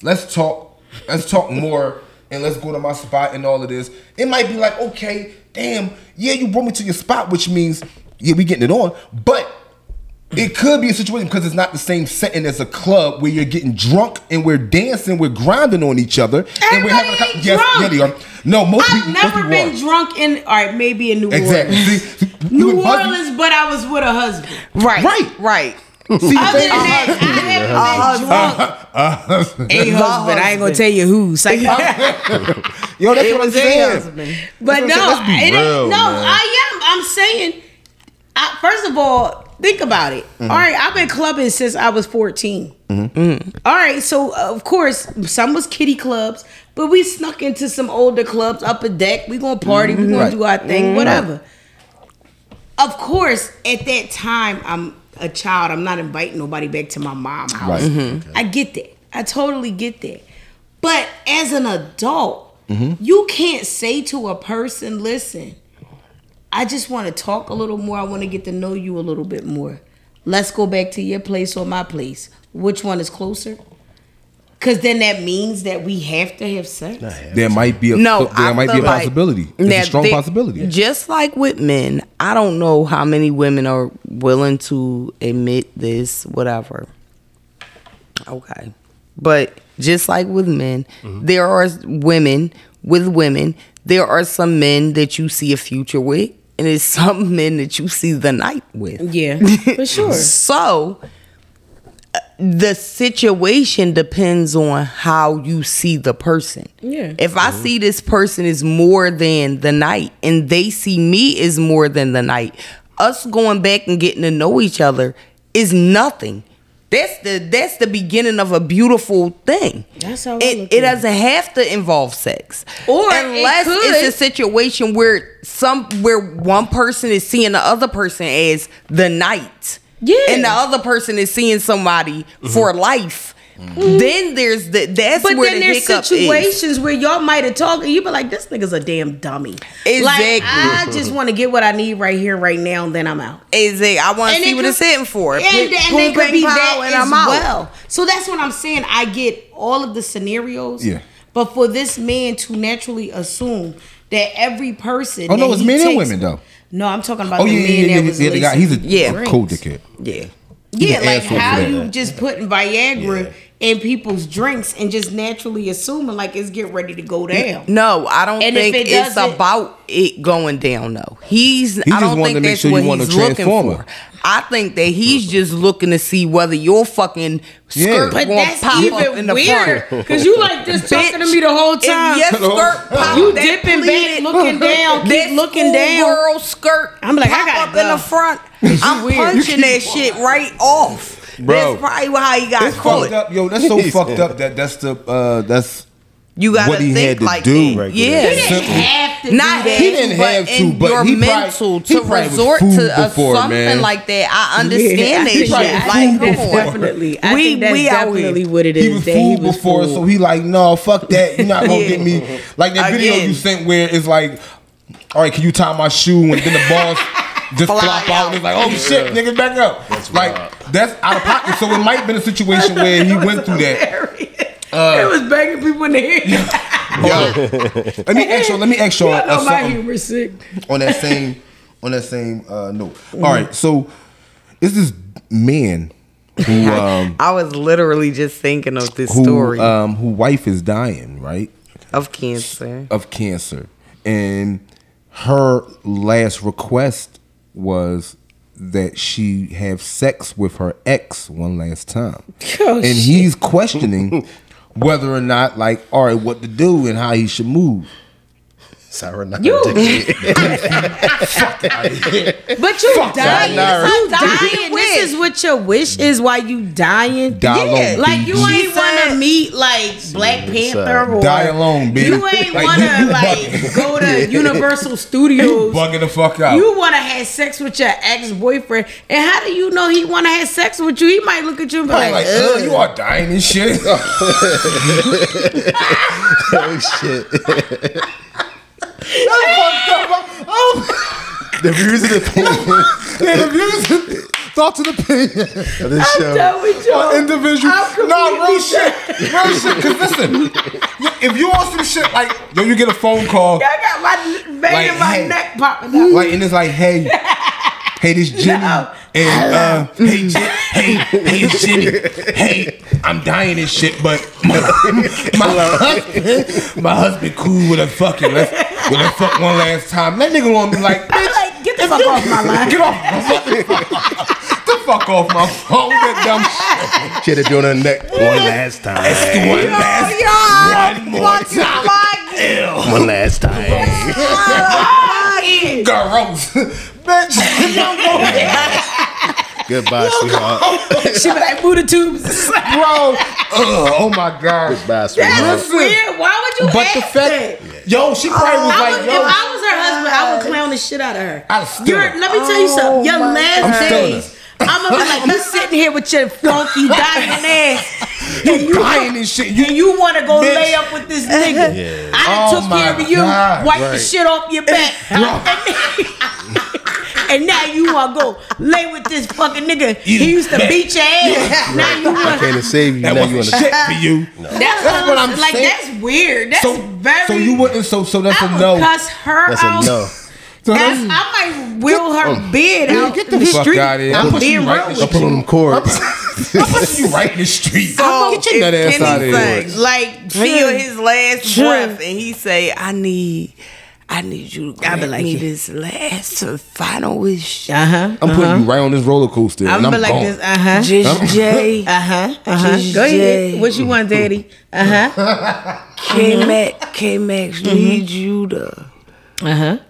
let's talk more and let's go to my spot and all of this. It might be like, okay, damn, yeah, you brought me to your spot, which means, yeah, we getting it on. But it could be a situation because it's not the same setting as a club where you're getting drunk and we're dancing, we're grinding on each other. And we're having a drunk. Yes, no, most people. I've never been drunk in, all right, maybe in New Orleans. New Orleans, but I was with a husband. Right. See, other than that, I haven't been drunk. A husband. I ain't gonna tell you who's. Like, yo, that's what I'm saying. But no, I am. I'm saying, first of all, think about it. All right, I've been clubbing since I was 14. All right, so of course, some was kiddie clubs, but we snuck into some older clubs, Upper Deck. We gonna party. We gonna do our thing. Whatever. Of course, at that time, I'm a child, I'm not inviting nobody back to my mom's house. Right. Mm-hmm. I get that. I totally get that. But as an adult, you can't say to a person, listen, I just want to talk a little more. I want to get to know you a little bit more. Let's go back to your place or my place. Which one is closer? Because then that means that we have to have sex. There might be a possibility. It's a strong possibility. Just like with men, I don't know how many women are willing to admit this, whatever. Okay. But just like with men, there are women with women. There are some men that you see a future with, and there's some men that you see the night with. Yeah, for sure. So the situation depends on how you see the person. Yeah. If I see this person is more than the night and they see me is more than the night, us going back and getting to know each other is nothing. That's the beginning of a beautiful thing. That's how it doesn't have to involve sex, or unless it's a situation where one person is seeing the other person as the night. Yeah. And the other person is seeing somebody for life. Mm-hmm. Then there's the hiccup is. But then there's situations where y'all might have talked and you be like, this nigga's a damn dummy. Exactly. Like, I just want to get what I need right here, right now, and then I'm out. Exactly. I want to see what it's hitting for. And it could be that and I'm out. Well. So that's what I'm saying. I get all of the scenarios. Yeah. But for this man to naturally assume that every person. Oh, no, it's men and women, though. No, I'm talking about the guy. He's a cool dickhead. Yeah. Yeah, like how you just putting Viagra in people's drinks and just naturally assuming like it's getting ready to go down. No, I don't think it's about it going down though. I don't think that's what he's looking for. I think that he's just looking to see whether your fucking skirt won't pop up in the front. Because you like this talking to me the whole time. Yes, skirt pop. You dipping back, looking down, keep looking down. Girl skirt. I'm like, I got up in the front. I'm punching that shit right off. Bro, that's probably how he got caught. Yo, that's so fucked up. That's you gotta what he think had to like do. Right yeah, he didn't have to. Not do that, he didn't have to, but your he mental probably, to he resort to something man. Like that. I understand that shit. Like, that's definitely, I think that's definitely what it is. He was fooled before, so he like, no, fuck that. You're not gonna get me. Like that video you sent where it's like, all right, can you tie my shoe? And then the balls just flop out. It's like, oh shit, nigga, back up. That's like that's out of pocket. So it might have been a situation where he went through that. It was banging people in the head. Yo, let me ask y'all. I know my humor's sick. On that same note. All right, so is this man who I was literally just thinking of this story. Who wife is dying, right? Of cancer, and her last request was that she have sex with her ex one last time, and he's questioning whether or not, like, all right, what to do and how he should move. Sayonara, Dickie. Fuck out of here. But you dying. You dying. This is what your wish is while you dying. Die alone, like you ain't want to meet like Black Panther or die alone, bitch. You ain't want to like go to Universal Studios. Bugging the fuck out. You want to have sex with your ex boyfriend, and how do you know he want to have sex with you? He might look at you and be like, "Ugh, you are dying and shit." Oh shit. The views and opinions. Yeah, the views and thoughts and opinions of this show. I'm done with y'all. Individual. No, real shit. Real shit. Because listen, if you want some shit, like, yo, you get a phone call. I got my bang in my neck popping up. Like, and it's like, hey. Hey, this Jimmy. No. And, hey, it's Jimmy. Hey, I'm dying and shit, but my husband cool with a fucking. Let's fuck one last time. That nigga gonna be like, bitch, like, get the fuck off my line. Get off. The fuck off my phone. That dumb shit. She had to do it on her neck one last time. One last time. Gross, bitch. Goodbye, sweetheart. She be like, move the tubes, bro. Oh my god. Goodbye, sweetheart. That's weird. Why would you? But the fact, yo, she probably was like, yo. If I was her husband, I would clown the shit out of her. Let me tell you something. Your last days, I'm gonna be like, you sitting here with your funky dying ass. You dying and shit. And you wanna go lay up with this nigga. Yeah. I took care of you, wiped the shit off your back. And now you wanna go lay with this fucking nigga. He used to beat your ass. Now you wanna. I came to save you. That now you wanna shit for you. No. That's what I'm like, saying. That's weird. That's very. So you wouldn't. So that's a no. Cuss her out. That's a no. I might wheel her bed out in the street. I'm pushing you right in the street. I'm pushing you right in the street. Get your nut ass out of here. Like, feel his last breath, and he say, I need you to grant me this last and final wish. I'm putting you right on this roller coaster. I'm gonna be like this. Just Jay. Go ahead. What you want, Daddy? K-Max needs you to.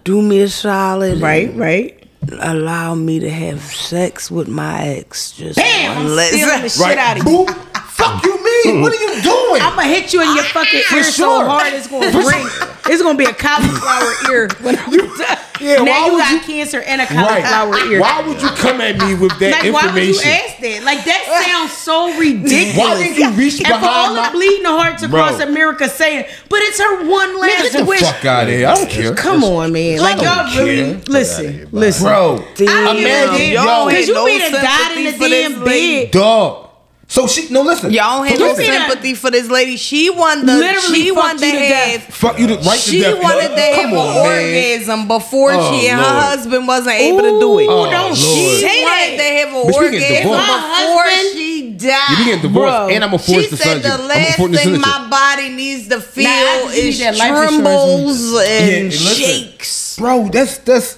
Do me a solid. Right. Allow me to have sex with my ex. Just stealing the shit out of you. Fuck you mean? What are you doing? I'm gonna hit you in your fucking ear so hard it's gonna break. It's gonna be a cauliflower ear. Now you got cancer and a cauliflower ear. Why would you come at me with that information? Why would you ask that? Like, that sounds so ridiculous. Why would you reach behind the bleeding hearts across America saying, but it's her one last wish. Fuck out of here. I don't care. Come on, man. Like, y'all really listen, bro. Imagine y'all because you be to die in the damn bed, dog. So she listen. Y'all don't have no sympathy for this lady. She wanted to have an orgasm before she and her husband wasn't able to do it. She wanted to have an orgasm before she died. You get divorced, and I'm a force to surgery. She said the last thing my body needs to feel is trembles and shakes. Bro, that's.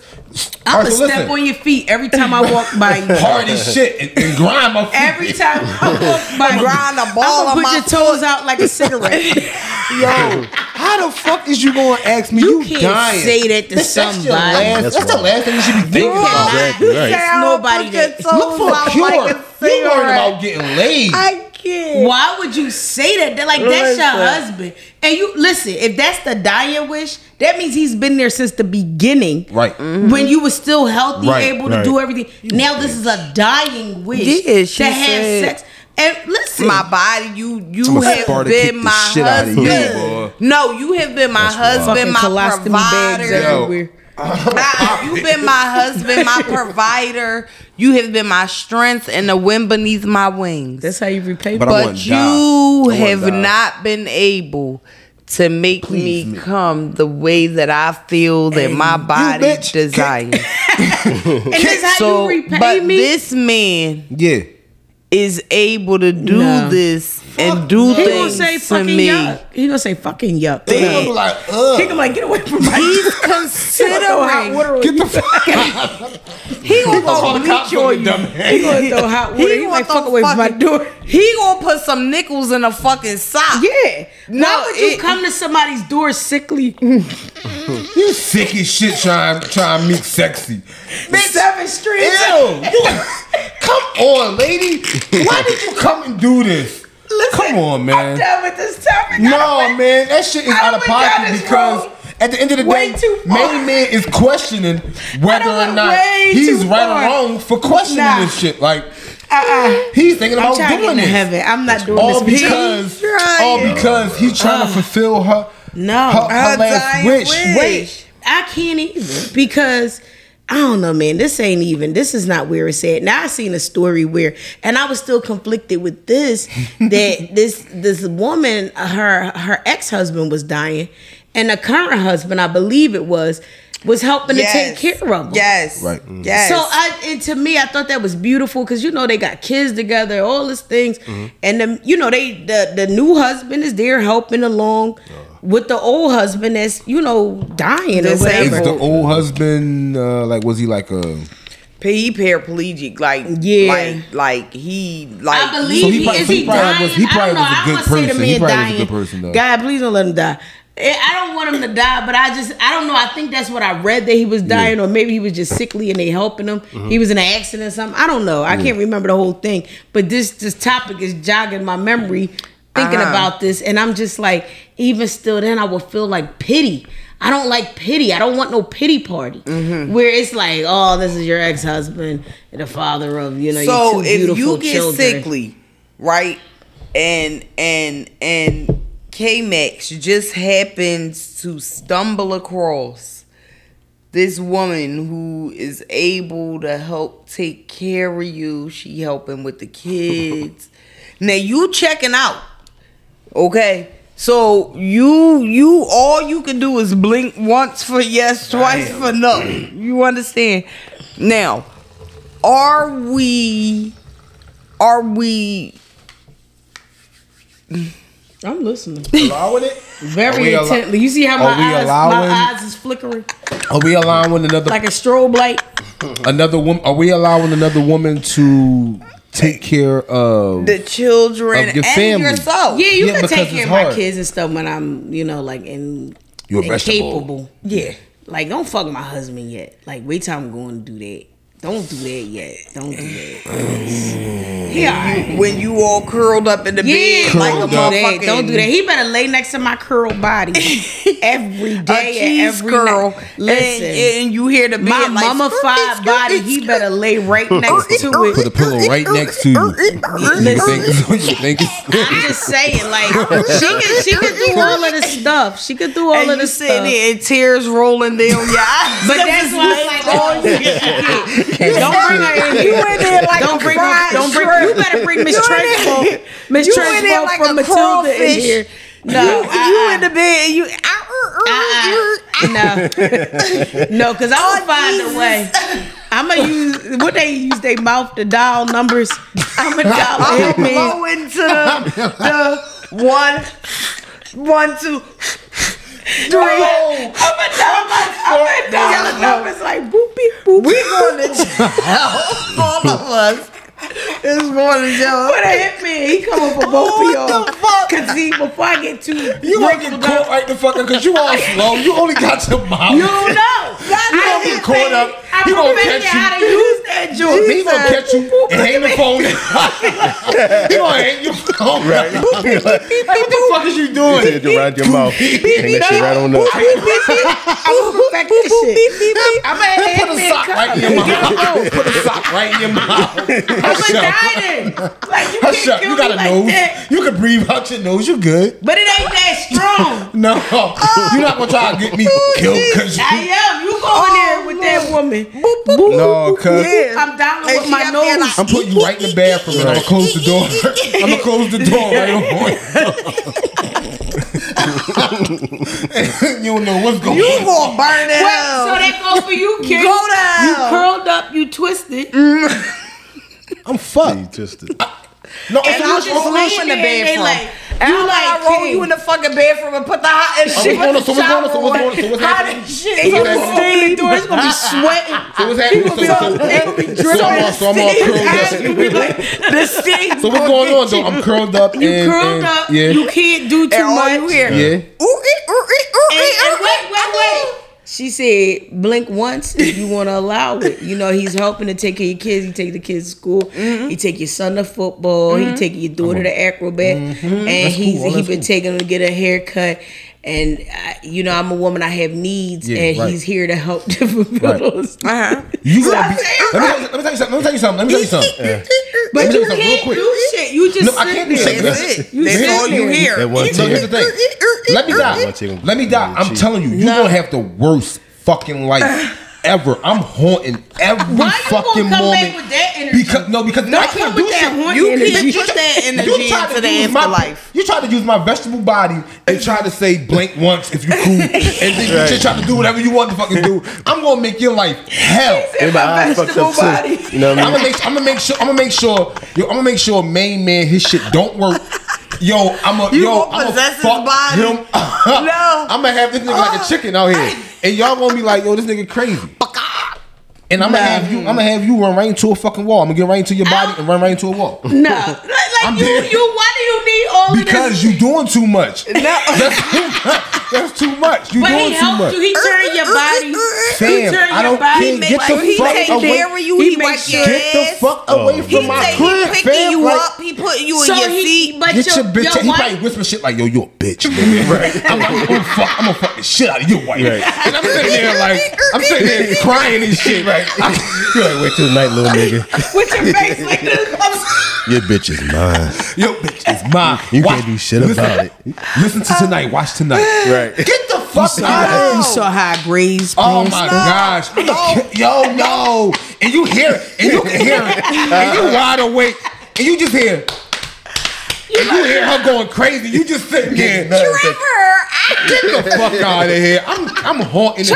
I'm gonna step on your feet every time I walk by you. Hard as shit and grind my feet. Every time I walk by you, grind the ball of my foot. I'm gonna put your toes out like a cigarette. Yo, how the fuck is you gonna ask me? You can't say that to somebody. That's the last thing you should be thinking about. Nobody look for a cure. You worried about getting laid. Why would you say that? They're like, that's your husband. And you listen, if that's the dying wish, that means he's been there since the beginning. Right. When you were still healthy, able to do everything. Now this is a dying wish to have sex. And listen, my body, you have been my husband. No, you have been my husband, my provider. You've been my husband, my provider. You have been my strength and the wind beneath my wings. That's how you repay me. But you have not been able to make me come the way that I feel that my body desires. And that's how you repay me. But this man is able to do this and do things to me. He gonna say fucking yuck. He gonna be like, ugh. He gonna like, get away from my. He's considering. Get the fuck out. He gonna throw bleach on you. He gonna throw hot water. He gonna fuck away from my door. He gonna put some nickels in a fucking sock. Yeah. Why would you come to somebody's door sickly? You sick as shit trying to make sexy. Bitch, 7th Street. Ew. Come on, lady. Why did you come and do this? Listen, come on, man. I'm done with this topic. No, man. That shit is out of pocket because at the end of the day, many men is questioning whether or not he's right or wrong for questioning this shit. Like, he's thinking about doing this. I'm not doing this. All because he's trying to fulfill her last wish. Wait, I can't even because... I don't know, man. This is not where it's at. Now I seen a story where, and I was still conflicted with this, that this woman, her ex-husband was dying, and the current husband, I believe it was helping to take care of them. Yes. Right. Mm-hmm. Yes. So to me, I thought that was beautiful because, you know, they got kids together, all these things. Mm-hmm. And, you know, the new husband is there helping along with the old husband that's, you know, dying or whatever. Is the old husband, was he like a... He paraplegic, I believe he probably was a good person, though. God, please don't let him die. I don't want him to die, but I don't know. I think that's what I read, that he was dying, or maybe he was just sickly and they helping him. Mm-hmm. He was in an accident or something. I don't know. I can't remember the whole thing. But this topic is jogging my memory, thinking about this, and I'm just like, even still, then I would feel like pity. I don't like pity. I don't want no pity party where it's like, oh, this is your ex-husband, the father of your two beautiful children. So if you get sickly, right, and K-Max just happens to stumble across this woman who is able to help take care of you. She helping with the kids. Now you checking out, okay? So you all you can do is blink once for yes, twice for no. You understand? Now, are we? I'm listening. Allowing it? Very intently. You see how my eyes is flickering? Are we allowing another... Like a strobe light? Another woman... Are we allowing another woman to take care of... The children of your family? Yourself? Yeah, you can take care of my kids and stuff when I'm, incapable. Yeah. Like, don't fuck my husband yet. Like, wait till I'm going to do that. Don't do that yet. Don't do that. Yeah, when you all curled up in the bed like a motherfucker. Don't do that. He better lay next to my curled body every day and every night. Listen, and you hear the bed my mummified body. He better lay right next to it. Put a pillow right next to you. I'm just saying, like she could do all of the stuff. She could do all of the stuff. And you sitting there, tears rolling down your eyes. But that's why I'm like, oh, you get. Don't bring her in. You in there like don't bring fried shrimp. You better bring Miss Trunchbull. Miss Trunchbull like from Matilda in here. No, you in the bed. You no, because I'll find a way. I'm gonna use what they use their mouth to dial numbers. I'm gonna dial going to the 1, 1, 2. Three. Oh. I'm a dollar numbers like boop beep boop. We going to jail. All of us is going to jail. What a hit man. He coming for both of y'all. What the fuck? Cause see, before I get too, you gonna get caught right the fucking, cause you all slow. You only got your mouth. You don't know. You don't get caught up. He gonna catch you. How to use that joint. He gonna catch you and hang the phone. He gonna hang your phone. Right. What the fuck is you doing? You said around your mouth. Hang that shit right on up. I'm gonna put a sock right in your mouth. Put a sock right in your mouth. I'm dying. Like you can't kill me like that. You can breathe out your nose. You good. But it ain't that strong. No. You're not gonna try to get me killed because you. I am. You going there with that woman. Boop, boop, boop, no, cuz I'm down with my nose. Like, I'm putting you right in the bathroom. And I'm gonna close the door. I'm gonna close the door right on point. You don't know what's going on. You gonna burn it out. So that goes for you, kid. Go down. You curled up. You twisted. I'm fucked. You twisted. No, and so you just laying in the bed. Like, you like roll you in the fucking bedroom and put the hot and shit. So what's happening? He was staying indoors. He's gonna be sweating. So what's happening? So what's going on though? I'm curled up. You curled up. You can't do too much here. Wait. She said, blink once if you want to allow it. You know, he's helping to take care of your kids. He take the kids to school. Mm-hmm. He take your son to football. Mm-hmm. He take your daughter to acrobat. Mm-hmm. And he's been taking them to get a haircut. And, you know, I'm a woman. I have needs. Yeah, and he's here to help to fulfill those. Let me tell you something. But you can't do shit. You just sit there. That's it. That's all you hear. So here's the thing. Let me die. I'm telling you, you're going to have the worst fucking life ever. I'm haunting every fucking moment. Why you going to come back with that energy? Because I can't do shit. You can't put that energy into the afterlife. You try to use my vegetable body and try to say blink once if you cool. And then you just try to do whatever you want to fucking do. I'm going to make your life hell. My vegetable body. You know what I mean? I'm going to make sure main man, his shit don't work. Yo, I'm gonna possess his body. Him. No. I'm gonna have this nigga like a chicken out here. And y'all gonna be like, yo, this nigga crazy. And I'm gonna have you run right into a fucking wall. I'm gonna get right into your body and run right into a wall. No. Why do you need all of this? Because you're doing too much. No. That's too much. But he helped you. He turned your body. He takes care of you. He wipes your ass. Get the fuck away from my crib, fam. He picking you up. He putting you in your seat. Get your bitch. He probably whispering shit like, yo, you a bitch. I'm gonna fuck the shit out of you, white. And I'm sitting there crying and shit. Right. You're like, wait till the night, little nigga. With your face like this. Your bitch is mine. Your bitch is mine. You can't do shit about it. Listen to tonight. Watch tonight. Right. Get the fuck out. You saw how I grazed. Oh my gosh. Yo, no. And you hear it. And you can hear it. And you wide awake. And you just hear it. And you hear her going crazy. You just sitting there. Trevor, get the fuck out of here. I'm haunting.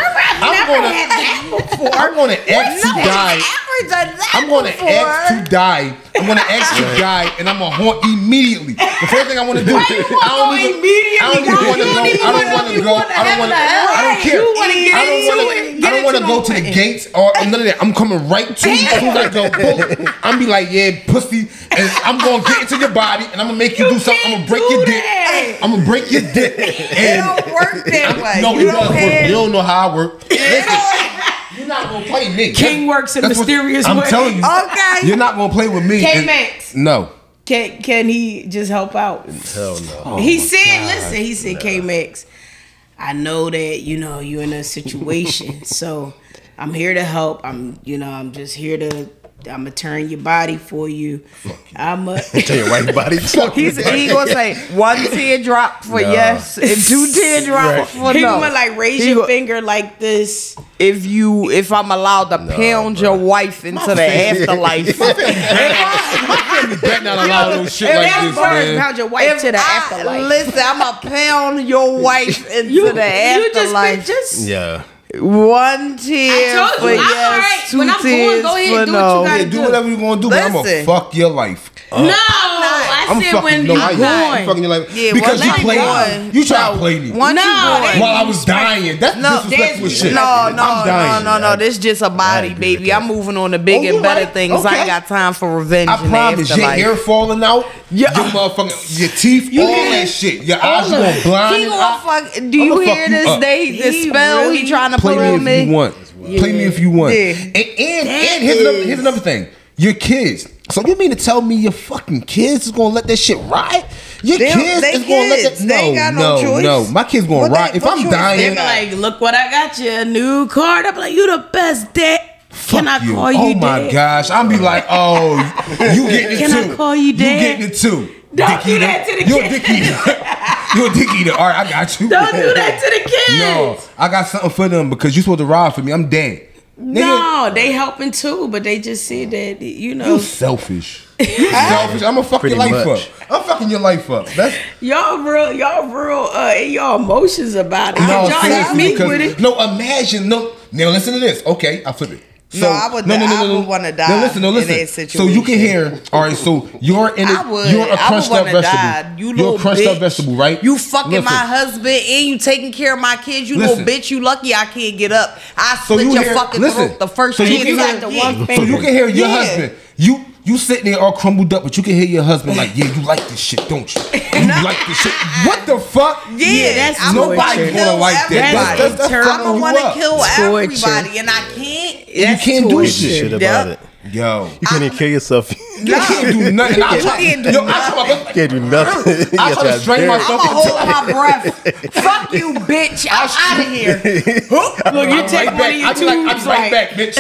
I'm gonna ask to die, and I'm gonna haunt immediately. The first thing I want to do. I don't want to go to the gates or none of that. I'm coming right to you. I'm be like, yeah, pussy, and I'm gonna get into your body, and I'm gonna make you do something. I'm gonna break your dick. It don't work that way. No, it doesn't work. You don't know how I work. You're not gonna play me. King works in mysterious ways. I'm telling you. Okay. You're not gonna play with me. K-Max. No. Can he just help out? Hell no. Oh, he said, listen, he said, no. K-Max, I know that, you know, you're in a situation. So I'm here to help. I'm gonna turn your body for you. I'ma turn your white body. He gonna say one teardrop for yes and two teardrops for no. He gonna like raise your finger like this. If I'm allowed to pound your wife into the afterlife. You better not allow no shit like this, man. Pound your wife to the afterlife. Listen, I'ma pound your wife into the afterlife. Yeah. One tear for yes, two tears for no. Do whatever you gonna do, but I'm gonna fuck your life. No, I said when you're going. Because you played me. You tried to play me. While I was dying. That's disrespectful shit. No. This is just a body, baby. I'm moving on to big and better things. I ain't got time for revenge. I promise. Your hair falling out. Your motherfucking, your teeth, all that shit. Your eyes going blind. He gonna fuck. Do you hear this? This spell he trying to play me if you want. Play me if you want. And here's another thing. Your kids. So you mean to tell me your fucking kids is gonna let that shit ride? Your kids is gonna let that? No, my kids gonna ride. If I'm dying, they're like, look what I got you, a new car. I'm like, you the best dad. Can I call you dad? Oh my gosh, I'll be like, oh, you getting it too? Can I call you dad? You getting it too? Don't do that to the kids. You're a dick eater. You're a dick eater. All right, I got you. Don't do that to the kids. No, I got something for them because you're supposed to ride for me. I'm dead. No, they helping too, but they just said that, you know. You selfish. You selfish. I'm gonna fuck your life up. I'm fucking your life up. Y'all real in your emotions about it. No, imagine. Now listen to this. Okay, I flip it. So, no, I would want to die. No, listen. In that situation. So you can hear. All right, so you're in. You're a crushed up vegetable. You're a crushed up vegetable, right? You fucking my husband and you taking care of my kids. You little bitch. You lucky I can't get up. I slit your fucking throat the first kid you got to one finger. So you can hear your husband. You sitting there all crumbled up, but you can hear your husband like, yeah, you like this shit, don't you? You like this shit. What the fuck? Yeah, that's nobody gonna like that. That's I'm gonna want to kill everybody, and I can't. You can't do shit about it. Yo, you can't even kill yourself. You can't do nothing. I can't do nothing. I try to strain myself. I'm gonna hold my breath. Fuck you, bitch. I'm out of here. Look, you take money. I'm right back, bitch.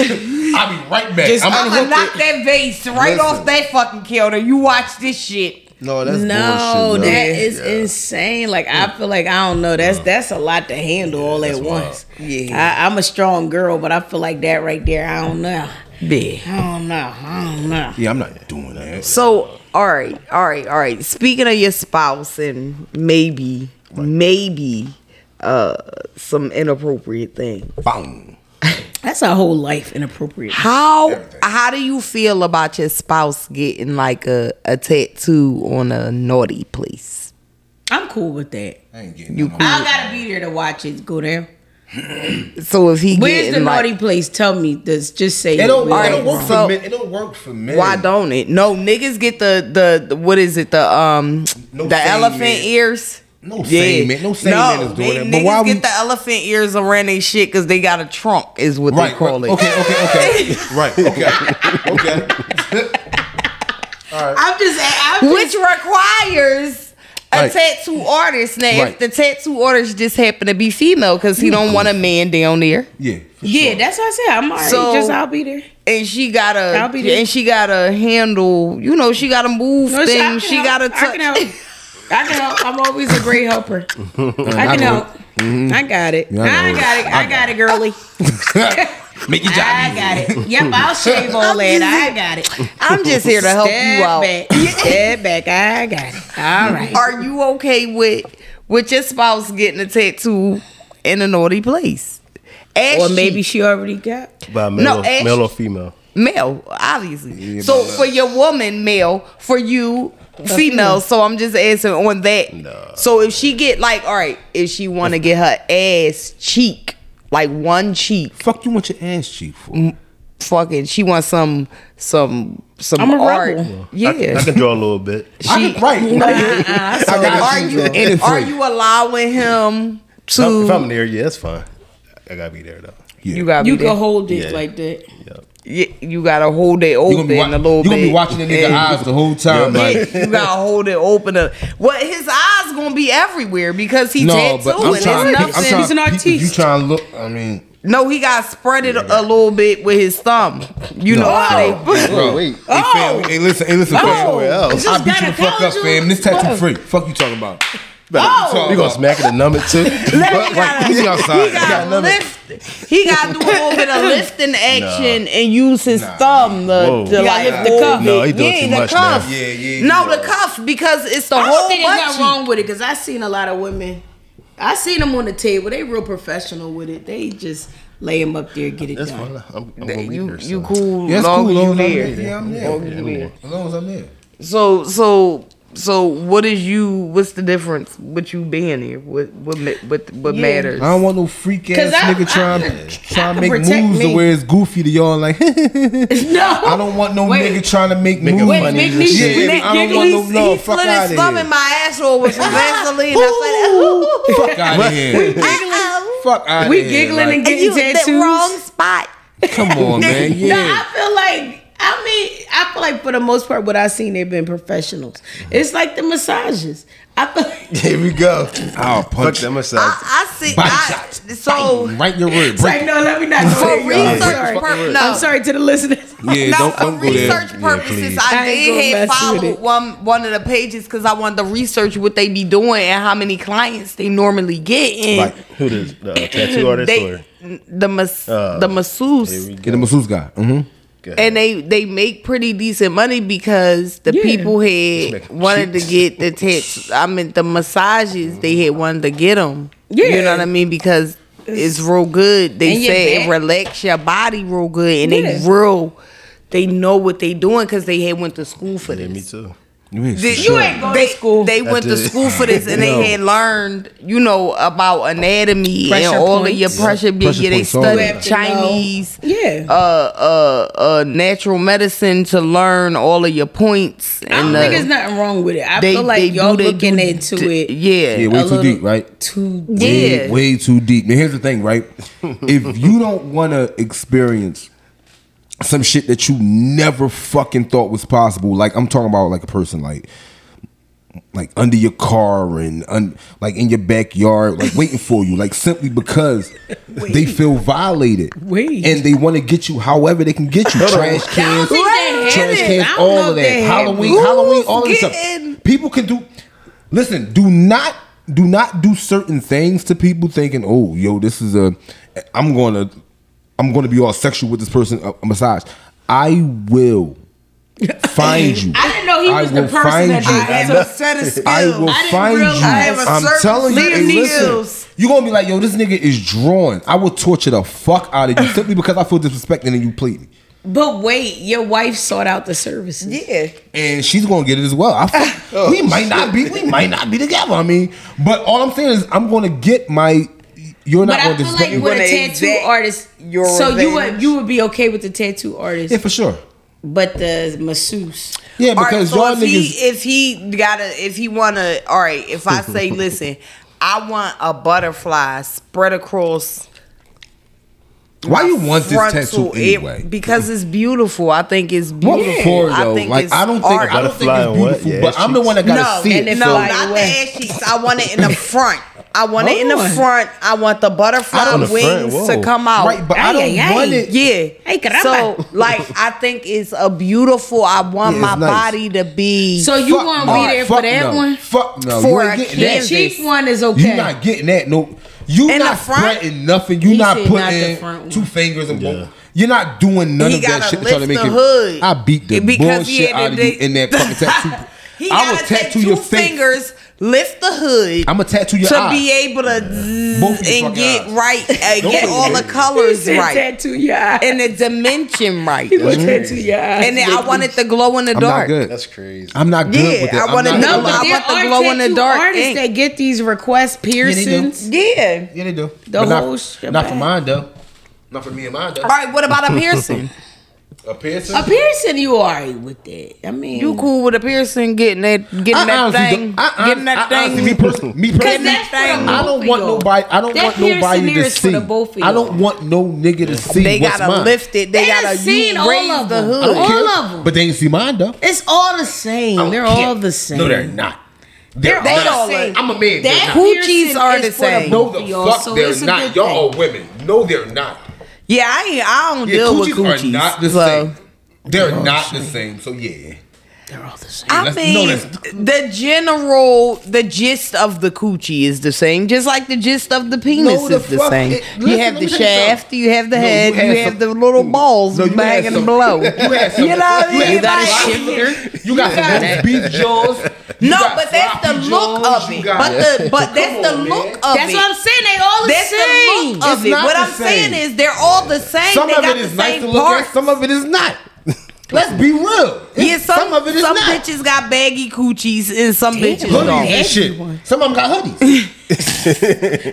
I'll be right back. Just, I'm gonna knock that vase right off that fucking counter. You watch this shit. No, that's bullshit. That is insane. Like I feel like I don't know. That's a lot to handle all at once. Wild. Yeah, I'm a strong girl, but I feel like that right there. I don't know. I don't know. Yeah, I'm not doing that. So all right. Speaking of your spouse and maybe some inappropriate things. Boom. That's our whole life inappropriate. How do you feel about your spouse getting like a tattoo on a naughty place? I'm cool with that. I ain't getting you cool. I gotta be there to watch it go down. So if he where's the naughty place? Tell me. Just say it don't work for men. It don't work for men. Why don't it? No niggas get the what is it? The elephant ears. No sane man is doing that. But why get the elephant ears around their shit because they got a trunk is what they call it. Okay. Right. Okay. All right. Which requires a tattoo artist. Now, if the tattoo artist just happen to be female because he don't want a man down there. Yeah. Yeah, sure. That's what I said. I'm alright. So, I'll be there. And she gotta handle. You know, she gotta move things. She gotta touch. I can help. I'm always a great helper. I can help. Mm-hmm. I got it. I got it, girlie. Make your job easy. I got it. Yep, I'll shave all that. I got it. I'm just here to help you out. Step back. I got it. All right. Are you okay with your spouse getting a tattoo in a naughty place? Or maybe she already got? By male or female? Male, obviously. Yeah, so for your woman, male. For you, female. So I'm just asking on that. No. So if she get like, all right, if she want to get her ass cheek, like one cheek. Fuck you want your ass cheek for? Fucking, she wants some I'm a art. Rebel. Yeah, I can draw a little bit. Are you allowing him to? No, if I'm there, yeah, that's fine. I gotta be there though. Yeah. You can hold it like that. Yeah. You gotta hold it open a little bit. You gonna be watching the nigga eyes the whole time. Like. You gotta hold it open. His eyes gonna be everywhere because he tattooing. He's an artist. You trying to look? I mean, no, he got spread it a little bit with his thumb. Hey, listen, fam. I beat you the fuck up, fam. This tattoo free. Fuck you talking about? You gonna smack it a number too? He got to do a little bit of lifting action and use his thumb to like lift the cuff. No, he doing too much now. The cuff because it's the whole. I don't think there's nothing wrong with it because I seen a lot of women. I seen them on the table. They real professional with it. They just lay him up there, get it done. You cool? That's cool. Yeah, I'm there. As long as I'm there. So what's the difference with you being here? What matters? I don't want no freak ass nigga trying to make moves to where it's goofy to y'all like no. I don't want no nigga trying to make moves. I don't want no fuck out of here. He slid his thumb in my asshole with some Vaseline. I said, fuck out of here. We giggling and getting tattoos. The wrong spot. Come on, man. Yeah. No, I feel like for the most part, what I've seen, they've been professionals. It's like the massages. I feel like here we go. I'll punch the massage. Write your word. Let me not. For research purposes, no. I'm sorry to the listeners. Yeah, don't go there. For research purposes, I did follow one of the pages because I wanted to research what they be doing and how many clients they normally get in. Like who the tattoo artist or the masseuse? Get the masseuse guy. Mm-hmm. And they make pretty decent money because the people had wanted to get the massages. They had wanted to get them. Yeah. You know what I mean? Because is real good. They say it relax your body real good, and they real. They know what they doing because they had went to school for this. Yeah, me too. You ain't go to school. They went to school for this, and they had learned, you know, about anatomy and all of your pressure. Yeah, they studied Chinese, natural medicine to learn all of your points. And I don't think there's nothing wrong with it. I feel like y'all looking into it. Yeah, way too deep, right? Way too deep. Now here's the thing, right? If you don't want to experience some shit that you never fucking thought was possible. Like, I'm talking about like a person like under your car and like in your backyard, like waiting for you, like simply because they feel violated and they want to get you however they can get you. Trash cans, all of that. Halloween, all of this stuff. People can do. Listen, do not do certain things to people thinking, oh, yo, this is a. I'm going to be all sexual with this person, a massage. I will find you. I didn't know he was the person that had a set of skills. I will find you. I'm telling you, hey, listen, you're going to be like, yo, this nigga is drawing. I will torture the fuck out of you simply because I feel disrespected and you played me. But wait, your wife sought out the services. Yeah. And she's going to get it as well. We might not be together. I mean, but all I'm saying is I'm going to get my... You're not but I feel like with a tattoo artist, so you would be okay with the tattoo artist. Yeah, for sure. But the masseuse, yeah, because y'all niggas. If I say, listen, I want a butterfly spread across. Why you want this tattoo anyway? Because it's beautiful. I think it's beautiful. What for, though? I don't think it's beautiful. Yeah, but I'm the one that gotta see it. No, not the ass cheeks. I want it in the front. I want the butterfly wings to come out. Right, but I don't want it. Yeah. Hey, so, like, I think it's a beautiful. I want my body to be. So you want to be there for that one? Fuck no. For a cheap one is okay. You're not getting that. No. You're not fretting nothing. You're not putting in two fingers and one. You're not doing none of that shit to try to make it. I beat the bullshit out of you in that fucking tattoo. I will tattoo your fingers. Lift the hood. I'm gonna tattoo your eyes to be able to and get eyes. Right, get all the colors right. Tattoo your eyes and the dimension right. Tattoo your eyes. And then I wanted the glow in the dark. That's crazy. I'm not good with that. I want the glow in the dark. Artists that get these request piercings. Yeah, they do. Not for mine though. Not for me and mine though. All right, what about a piercing? A piercing? A piercing, you alright with that? I mean, you cool with a piercing getting that thing? Me personally, I don't want nobody. I don't want no nigga to see. They gotta lift it. They gotta see all of the hood. All of them, but they ain't see mine though. It's all the same. They're all the same. No, they're not. They're all the same. I'm a man. That hoochies are the same. No, the fuck, they're not. Y'all are women. No, they're not. Yeah, I don't deal with coochies. Are not the same. They're not the same. So yeah, they're all the same. I mean, the gist of the coochie is the same, just like the gist of the penis is the same. You have the shaft, you have the head, you have the little balls banging below. You know what I mean? You got a shifter. You got big jaws. No, but that's the look of it. But that's the look of it. That's what I'm saying. They all the same. That's the look of it. What I'm saying is they're all the same. Some of it is nice to look at. Some of it is not. Let's be real. Yeah, some of it is not. Some bitches got baggy coochies and some bitches don't. Hoodies and shit. Some of them got hoodies.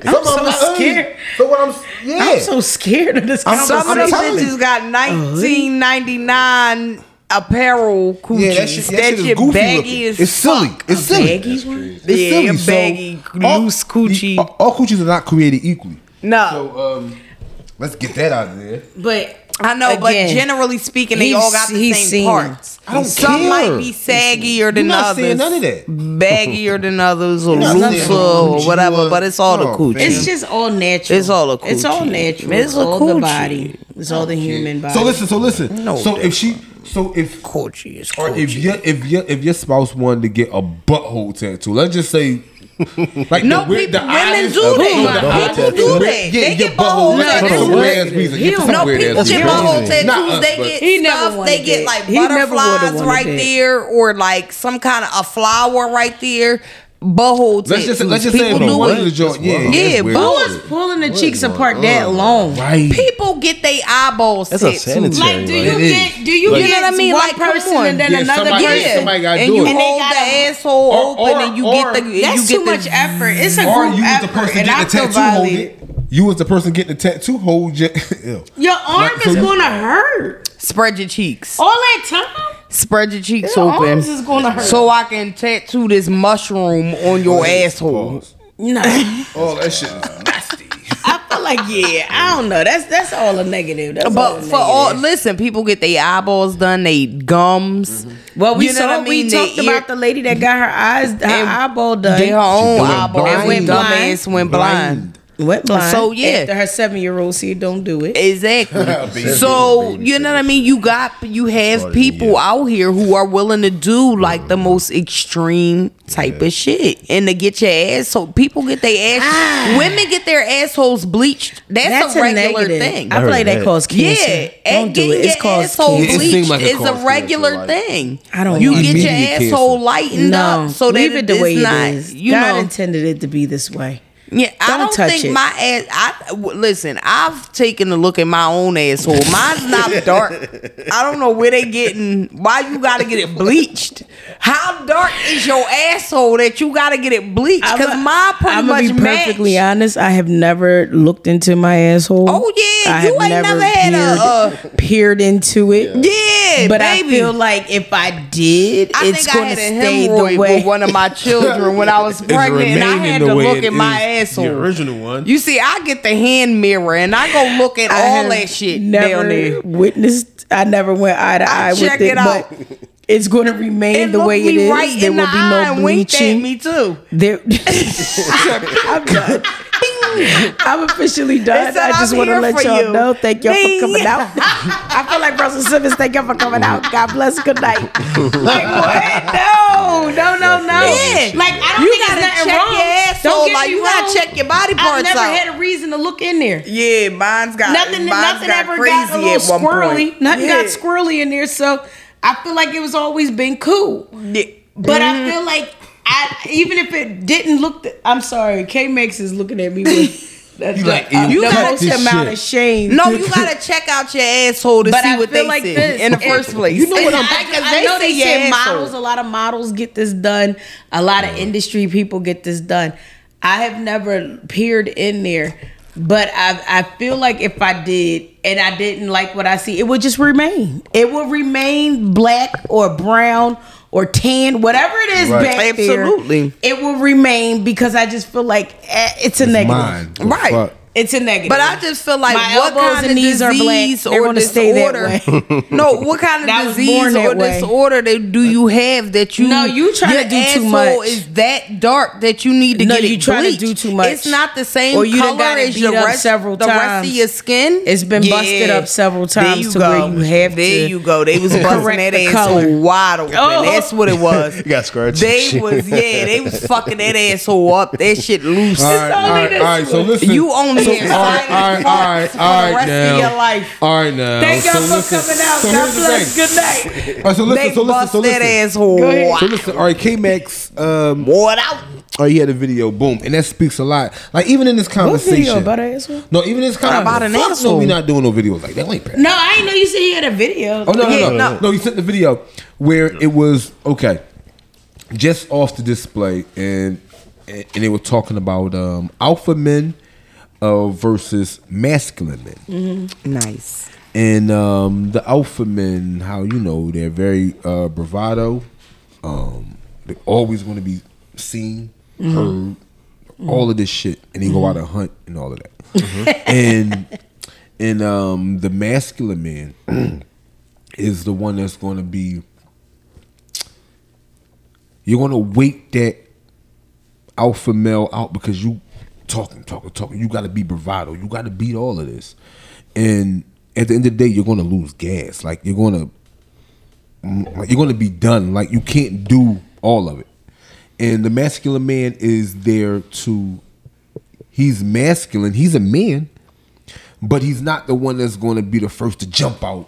I'm so scared. So what I'm so scared of this conversation. Some of them bitches got 1999. Apparel coochies. Yeah, that shit is baggy as fuck. It's silly. Loose coochie. All coochies are not created equally. No. So let's get that out of there. But I know, but generally speaking, they all got the same parts. I don't care. Some might be saggier than others. You're not saying none of that. Baggier than others, or looser, or whatever. But it's all the coochie. It's just all natural. It's all the coochie. It's all natural. It's all the body. It's all the human body. So listen. So if your spouse wanted to get a butthole tattoo, let's just say, like women do that. They get butthole tattoos. People get butthole tattoos. They get stuff. They get like butterflies right there, or like some kind of a flower right there. butthole. Let's just say people do joint. Yeah, who is pulling the cheeks apart that long? Right. People get their eyeballs. That's a sanitary. Like, do you get what I mean? Like, person and then another person. Somebody got to do it. And they got the asshole open, and you get the. That's too much effort. It's a group effort, and I feel violated. You was the person getting the tattoo hole. Your arm is going to hurt. Spread your cheeks. All that time? Spread your cheeks open. Your arms is going to hurt. So I can tattoo this mushroom on your asshole. No. Oh, that shit is nasty. I feel like, I don't know. That's all a negative. That's but all a negative. For all, listen, people get their eyeballs done, they gums. Mm-hmm. Well, we saw, we talked about the lady that got her eyes, her eyeball done. Her own eyeball. And went blind. Dumbass went blind. Went blind. So after her 7-year-old said don't do it. Exactly. So you know what I mean, you have people out here who are willing to do like the most extreme type of shit and to get your ass. So people get their ass women get their assholes bleached. That's a regular thing. I feel like that causes cancer. Don't do it. It's caused cancer. It's a regular thing. I don't know. You get your asshole lightened up so that it is not. God intended it to be this way. Yeah, Listen, I've taken a look at my own asshole. Mine's not dark. I don't know where they getting. Why you gotta get it bleached? How dark is your asshole that you gotta get it bleached? Because mine pretty much matched. I'm gonna be perfectly honest. I have never looked into my asshole. Oh yeah, you ain't never had peered into it. Yeah, but baby. I feel like if I did, it's gonna stay the way. With one of my children when I was pregnant, and I had to look at my asshole. The original one. You see, I get the hand mirror and I go look at all that shit down there. I never went eye to eye with it, but it's going to remain the way it is. There will be no bleaching. Me too. I'm done. I'm officially done. I just want to let y'all know. Thank y'all for coming out. I feel like Russell Simmons. Thank y'all for coming out. God bless. Good night. Like what? No. Yeah. Like I don't think there's nothing wrong. Don't get me wrong. You gotta check your body parts out. I've never had a reason to look in there. Yeah, mine's got nothing. Nothing ever got a little squirrely. Nothing got squirrely in there. So I feel like it was always been cool. Yeah. But I feel like. Even if it didn't look, I'm sorry. K-Max is looking at me with you gotta amount of shame. No, you gotta check out your asshole to see what they like said in the first place. You know what I'm saying? I know they said models. A lot of models get this done. A lot of industry people get this done. I have never peered in there, but I feel like if I did and I didn't like what I see, it would just remain. It would remain black or brown. Or tan, whatever it is back there, it will remain because I just feel like it's a negative. It's a negative. But I just feel like my what kind of disease are black, or disorder? Stay that way. No, what kind of disease or disorder do you have that you? No, you try to do too much. Is that dark that you need to get it bleached? No, you try to do too much. It's not the same color as your rest of your skin. It's been busted up several times to where you have. There you go. They was busting that asshole wide open. That's what it was. You got scratched. They was fucking that asshole up. That shit loose. All right. So listen, you only. All right. Now. Thank y'all for coming out. God bless. Good night. All right, so listen. That asshole. Go ahead. So listen. All right, K-Max. What out? Oh, he had a video. Boom, and that speaks a lot. Like even in this conversation. What video about an asshole? No, even this conversation. About an asshole. No, we not doing no videos like that. Ain't bad. No, I didn't know you said he had a video. Oh no. No, you sent the video where it was just off the display, and they were talking about alpha men. Versus masculine men. Mm-hmm. Nice. And the alpha men, how they're very bravado. They're always going to be seen, heard, all of this shit, and they go out and hunt and all of that. And the masculine man is the one that's going to be. You're going to wait that alpha male out because you. Talking. You got to be bravado. You got to beat all of this. And at the end of the day, you're going to lose gas. Like, you're going to be done. Like, you can't do all of it. And the masculine man is there to... He's masculine. He's a man. But he's not the one that's going to be the first to jump out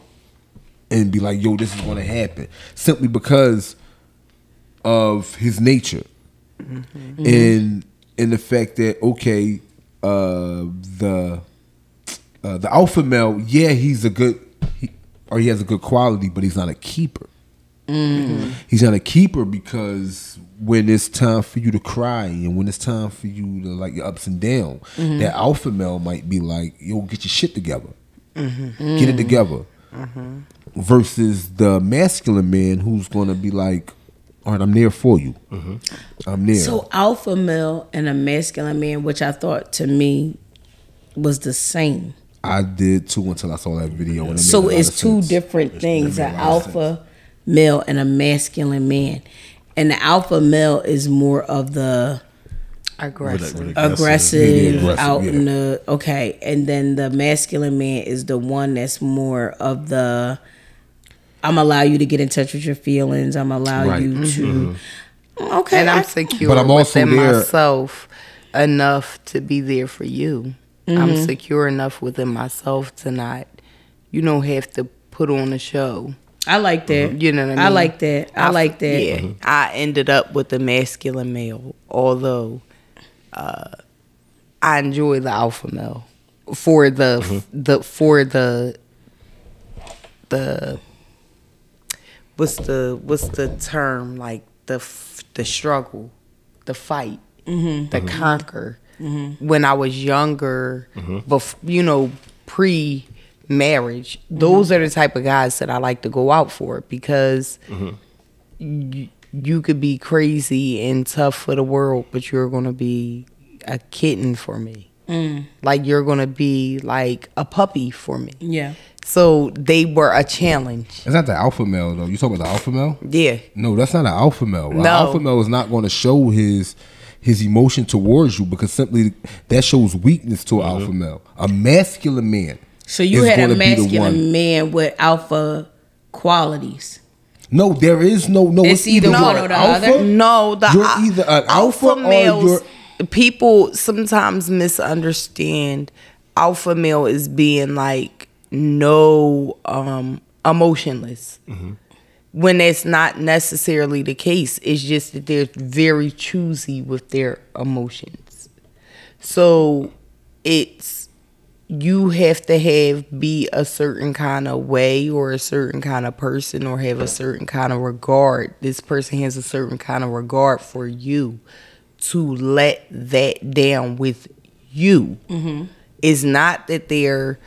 and be like, yo, this is going to happen. Simply because of his nature. Mm-hmm. And the fact that, okay, the alpha male, yeah, he's a good, he has a good quality, but he's not a keeper. Mm. He's not a keeper because when it's time for you to cry and when it's time for you to like your ups and downs, mm-hmm. that alpha male might be like, yo, get your shit together. Mm-hmm. Get it together. Mm-hmm. Versus the masculine man who's going to be like, all right, I'm there for you. Mm-hmm. I'm there. So alpha male and a masculine man, which I thought to me was the same. I did too until I saw that video. And so it's two different things, an alpha male and a masculine man. And the alpha male is more of the aggressive out in the, okay. And then the masculine man is the one that's more of the, I'm allow you to get in touch with your feelings. I'm allow right. you to, mm-hmm. okay. And I'm secure but I'm also within there. Myself enough to be there for you. Mm-hmm. I'm secure enough within myself to not, you don't have to put on a show. I like that. Mm-hmm. You know what I mean? I like that. I like that. Yeah, mm-hmm. I ended up with the masculine male, although I enjoy the alpha male for the mm-hmm. What's the term, like the struggle, the fight, mm-hmm. the mm-hmm. conquer. Mm-hmm. When I was younger, mm-hmm. Pre-marriage, mm-hmm. those are the type of guys that I like to go out for because mm-hmm. you could be crazy and tough for the world, but you're gonna be a kitten for me. Mm. Like you're gonna be like a puppy for me. Yeah. So they were a challenge. It's not the alpha male though. You talking about the alpha male? Yeah. No, that's not an alpha male. No. An alpha male is not going to show his emotion towards you because simply that shows weakness to an mm-hmm. alpha male. A masculine man. So you had a masculine man with alpha qualities. No, there is no. It's either one or the other. No, the you're either an alpha male. People sometimes misunderstand alpha male as being like no emotionless mm-hmm. when that's not necessarily the case. It's just that they're very choosy with their emotions. So it's you have to be a certain kind of way or a certain kind of person or have a certain kind of regard. This person has a certain kind of regard for you to let that down with you. Mm-hmm. It's not that they're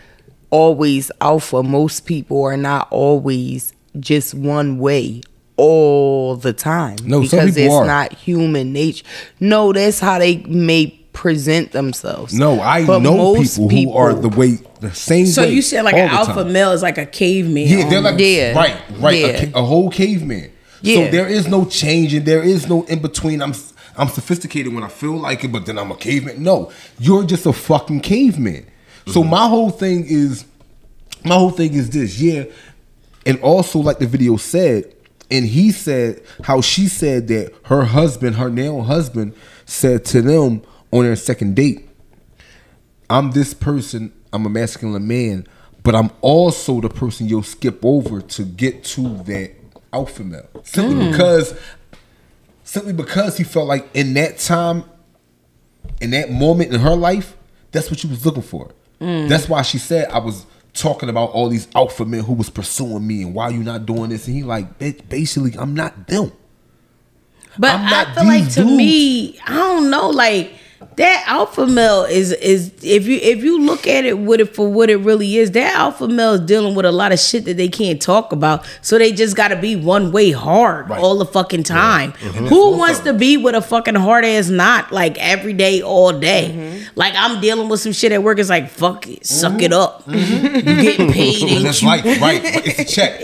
always alpha. Most people are not always just one way all the time. No, because it's not human nature. No, that's how they may present themselves. No, I know people who are the same way. So you said like an alpha male is like a caveman. Yeah, they're like right, yeah. A whole caveman. Yeah. So there is no change and there is no in between. I'm sophisticated when I feel like it, but then I'm a caveman. No, you're just a fucking caveman. So my whole thing is this, yeah. And also, like the video said, and he said how she said that her now husband, said to them on their second date, I'm this person, I'm a masculine man, but I'm also the person you'll skip over to get to that alpha male. Simply because he felt like in that time, in that moment in her life, that's what she was looking for. Mm. That's why she said I was talking about all these alpha men who was pursuing me and why are you not doing this, and he like, bitch, basically I'm not them. But I feel like to me, I don't know, like that alpha male is if you look at it with it for what it really is, that alpha male is dealing with a lot of shit that they can't talk about, so they just gotta be one way hard all the fucking time. Yeah. Mm-hmm. Who wants to be with a fucking hard ass knot like every day, all day? Mm-hmm. Like I'm dealing with some shit at work. It's like fuck it, suck it up. Mm-hmm. You getting paid, ain't that's you? Like, right? It's a check.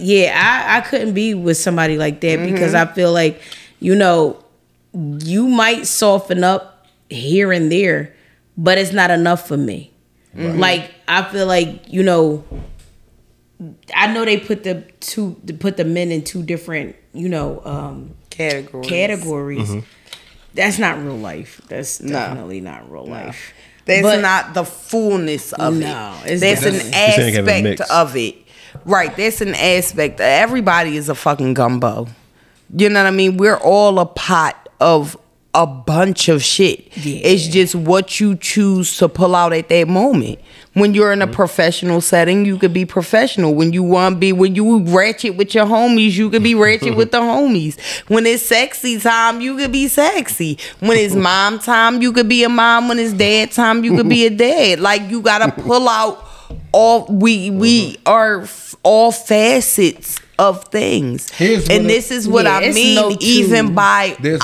Yeah, I couldn't be with somebody like that mm-hmm. because I feel like you might soften up here and there, but it's not enough for me. Right. Like I feel like I know they put the men in two different categories. Mm-hmm. That's not real life. That's definitely not real life. That's not the fullness of it. That's an aspect of it, right? That's an aspect. Everybody is a fucking gumbo. You know what I mean? We're all a pot of a bunch of shit. Yeah. It's just what you choose to pull out at that moment. When you're in a professional setting, you could be professional. When you want to be, when you ratchet with your homies, you could be ratchet with the homies. When it's sexy time, you could be sexy. When it's mom time, you could be a mom. When it's dad time, you could be a dad. Like, you gotta pull out all, we are all facets of things. And this is what I mean, even by the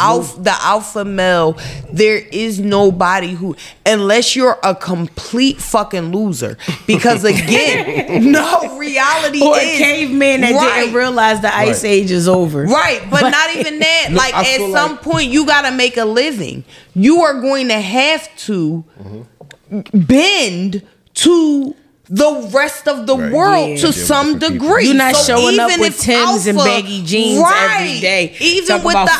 alpha male, there is nobody who, unless you're a complete fucking loser, because again, no, reality or is a caveman that didn't realize the ice age is over, but not even that. Like, at some point you gotta make a living. You are going to have to bend to the rest of the world to some degree. You're not showing up with Timbs and baggy jeans every day. Even with the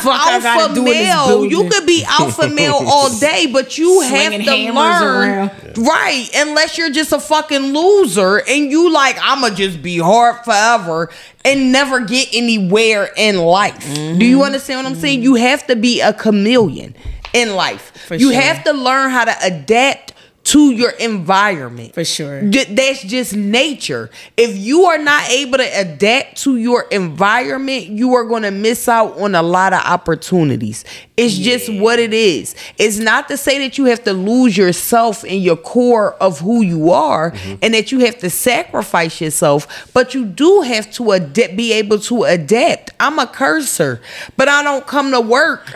alpha male, you could be alpha male all day, but you have to learn. Right. Unless you're just a fucking loser and you like, I'ma just be hard forever and never get anywhere in life. Mm-hmm. Do you understand what I'm saying? You have to be a chameleon in life. For you have to learn how to adapt to your environment. For sure. That's just nature. If you are not able to adapt to your environment, you are going to miss out on a lot of opportunities. It's just what it is. It's not to say that you have to lose yourself in your core of who you are and that you have to sacrifice yourself, but you do have to be able to adapt. I'm a cursor, but I don't come to work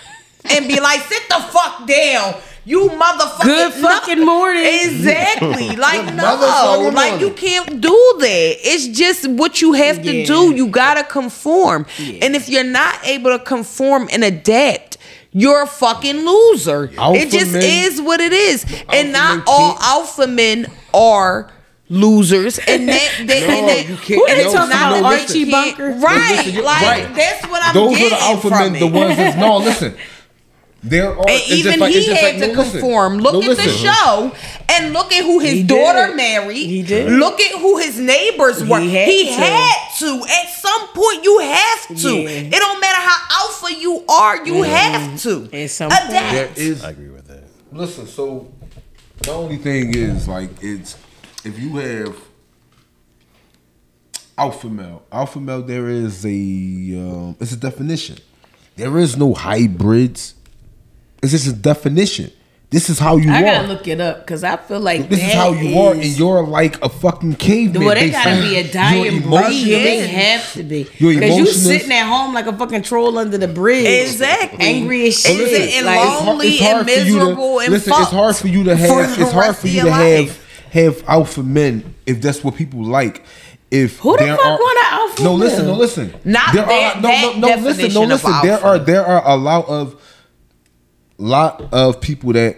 and be like, sit the fuck down. You motherfucking good fucking morning. Exactly. Like, no. Like, you can't do that. It's just what you have to do. You gotta conform. Yeah. And if you're not able to conform and adapt, you're a fucking loser. Alpha it just men. Is what it is. And not all alpha men are losers, and that you can't. And it's not an Archie Bunker, right? That's what I'm getting. Those are the alpha men. The ones that's there are, and even like, he had to conform. Look at the show and look at who his daughter married. He did. Look at who his neighbors were. He had to. At some point, you have to. Yeah. It don't matter how alpha you are, you have to. At some point. I agree with that. Listen, so the only thing is, like, it's if you have alpha male, there is a it's a definition. There is no hybrids. It's just a definition. This is how you are. I gotta look it up because I feel like this is how you are, and you're like a fucking caveman. Well, they gotta be a dying breed. They have to be, because you sitting at home like a fucking troll under the bridge. Exactly. Angry as shit, and lonely and miserable and fucked. Listen, it's hard for you to have. It's hard for you to have alpha men if that's what people like. If who the fuck want an alpha? No, listen. Not that definition of alpha. No, listen. There are a lot of people that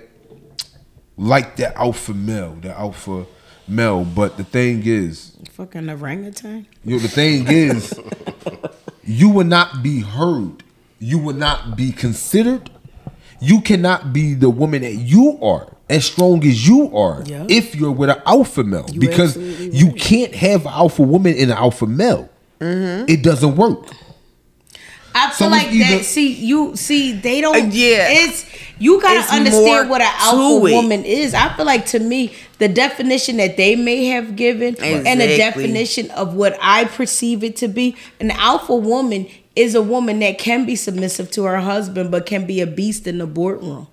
like the alpha male, but the thing is, fucking orangutan. The thing is, you will not be heard. You will not be considered. You cannot be the woman that you are, as strong as you are, if you're with an alpha male, because you can't have an alpha woman and an alpha male. It doesn't work. I feel like that. See, they don't. It's you gotta understand what an alpha woman is. I feel like, to me, the definition that they may have given and the definition of what I perceive it to be, an alpha woman is a woman that can be submissive to her husband, but can be a beast in the boardroom.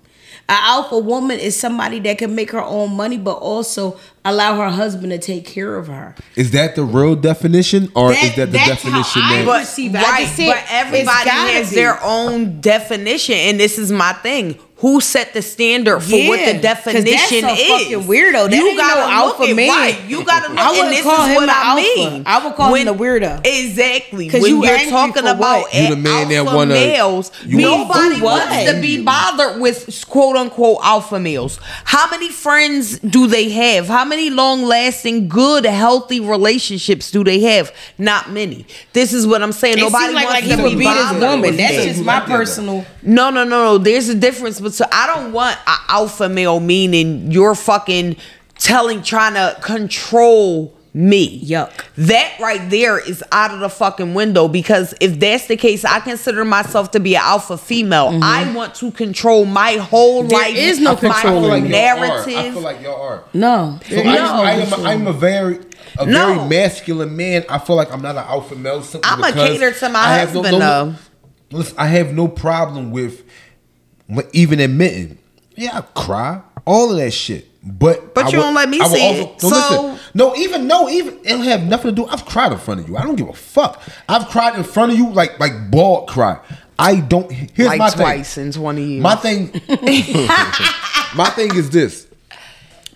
An alpha woman is somebody that can make her own money, but also allow her husband to take care of her. Is that the real definition, or is that the definition that I perceive? But everybody has their own definition, and this is my thing. Who set the standard for what the definition that's is? Fucking weirdo. That you gotta look alpha man. You gotta look. And this is what I mean. I would call him the weirdo. Exactly. Because you're talking about you the man alpha that wanna, males. Nobody wants to be bothered with quote unquote alpha males. How many friends do they have? How many long lasting, good, healthy relationships do they have? Not many. This is what I'm saying. Nobody wants to be bothered. Woman. That's just my personal. No. There's a difference. So I don't want an alpha male, meaning you're fucking trying to control me. Yuck. That right there is out of the fucking window, because if that's the case, I consider myself to be an alpha female. Mm-hmm. I want to control my whole life. There is no control. My whole narrative. I feel like y'all are. No. So no. I'm a very... very masculine man. I feel like I'm not an alpha male. I'm a cater to my husband, though. Listen, I have no problem with even admitting, yeah, I cry, all of that shit. But you won't let me see it. So no, even it'll have nothing to do. I've cried in front of you. I don't give a fuck. I've cried in front of you, like bald cry. I don't. Here's my thing. Like twice in 20 years. My thing is this.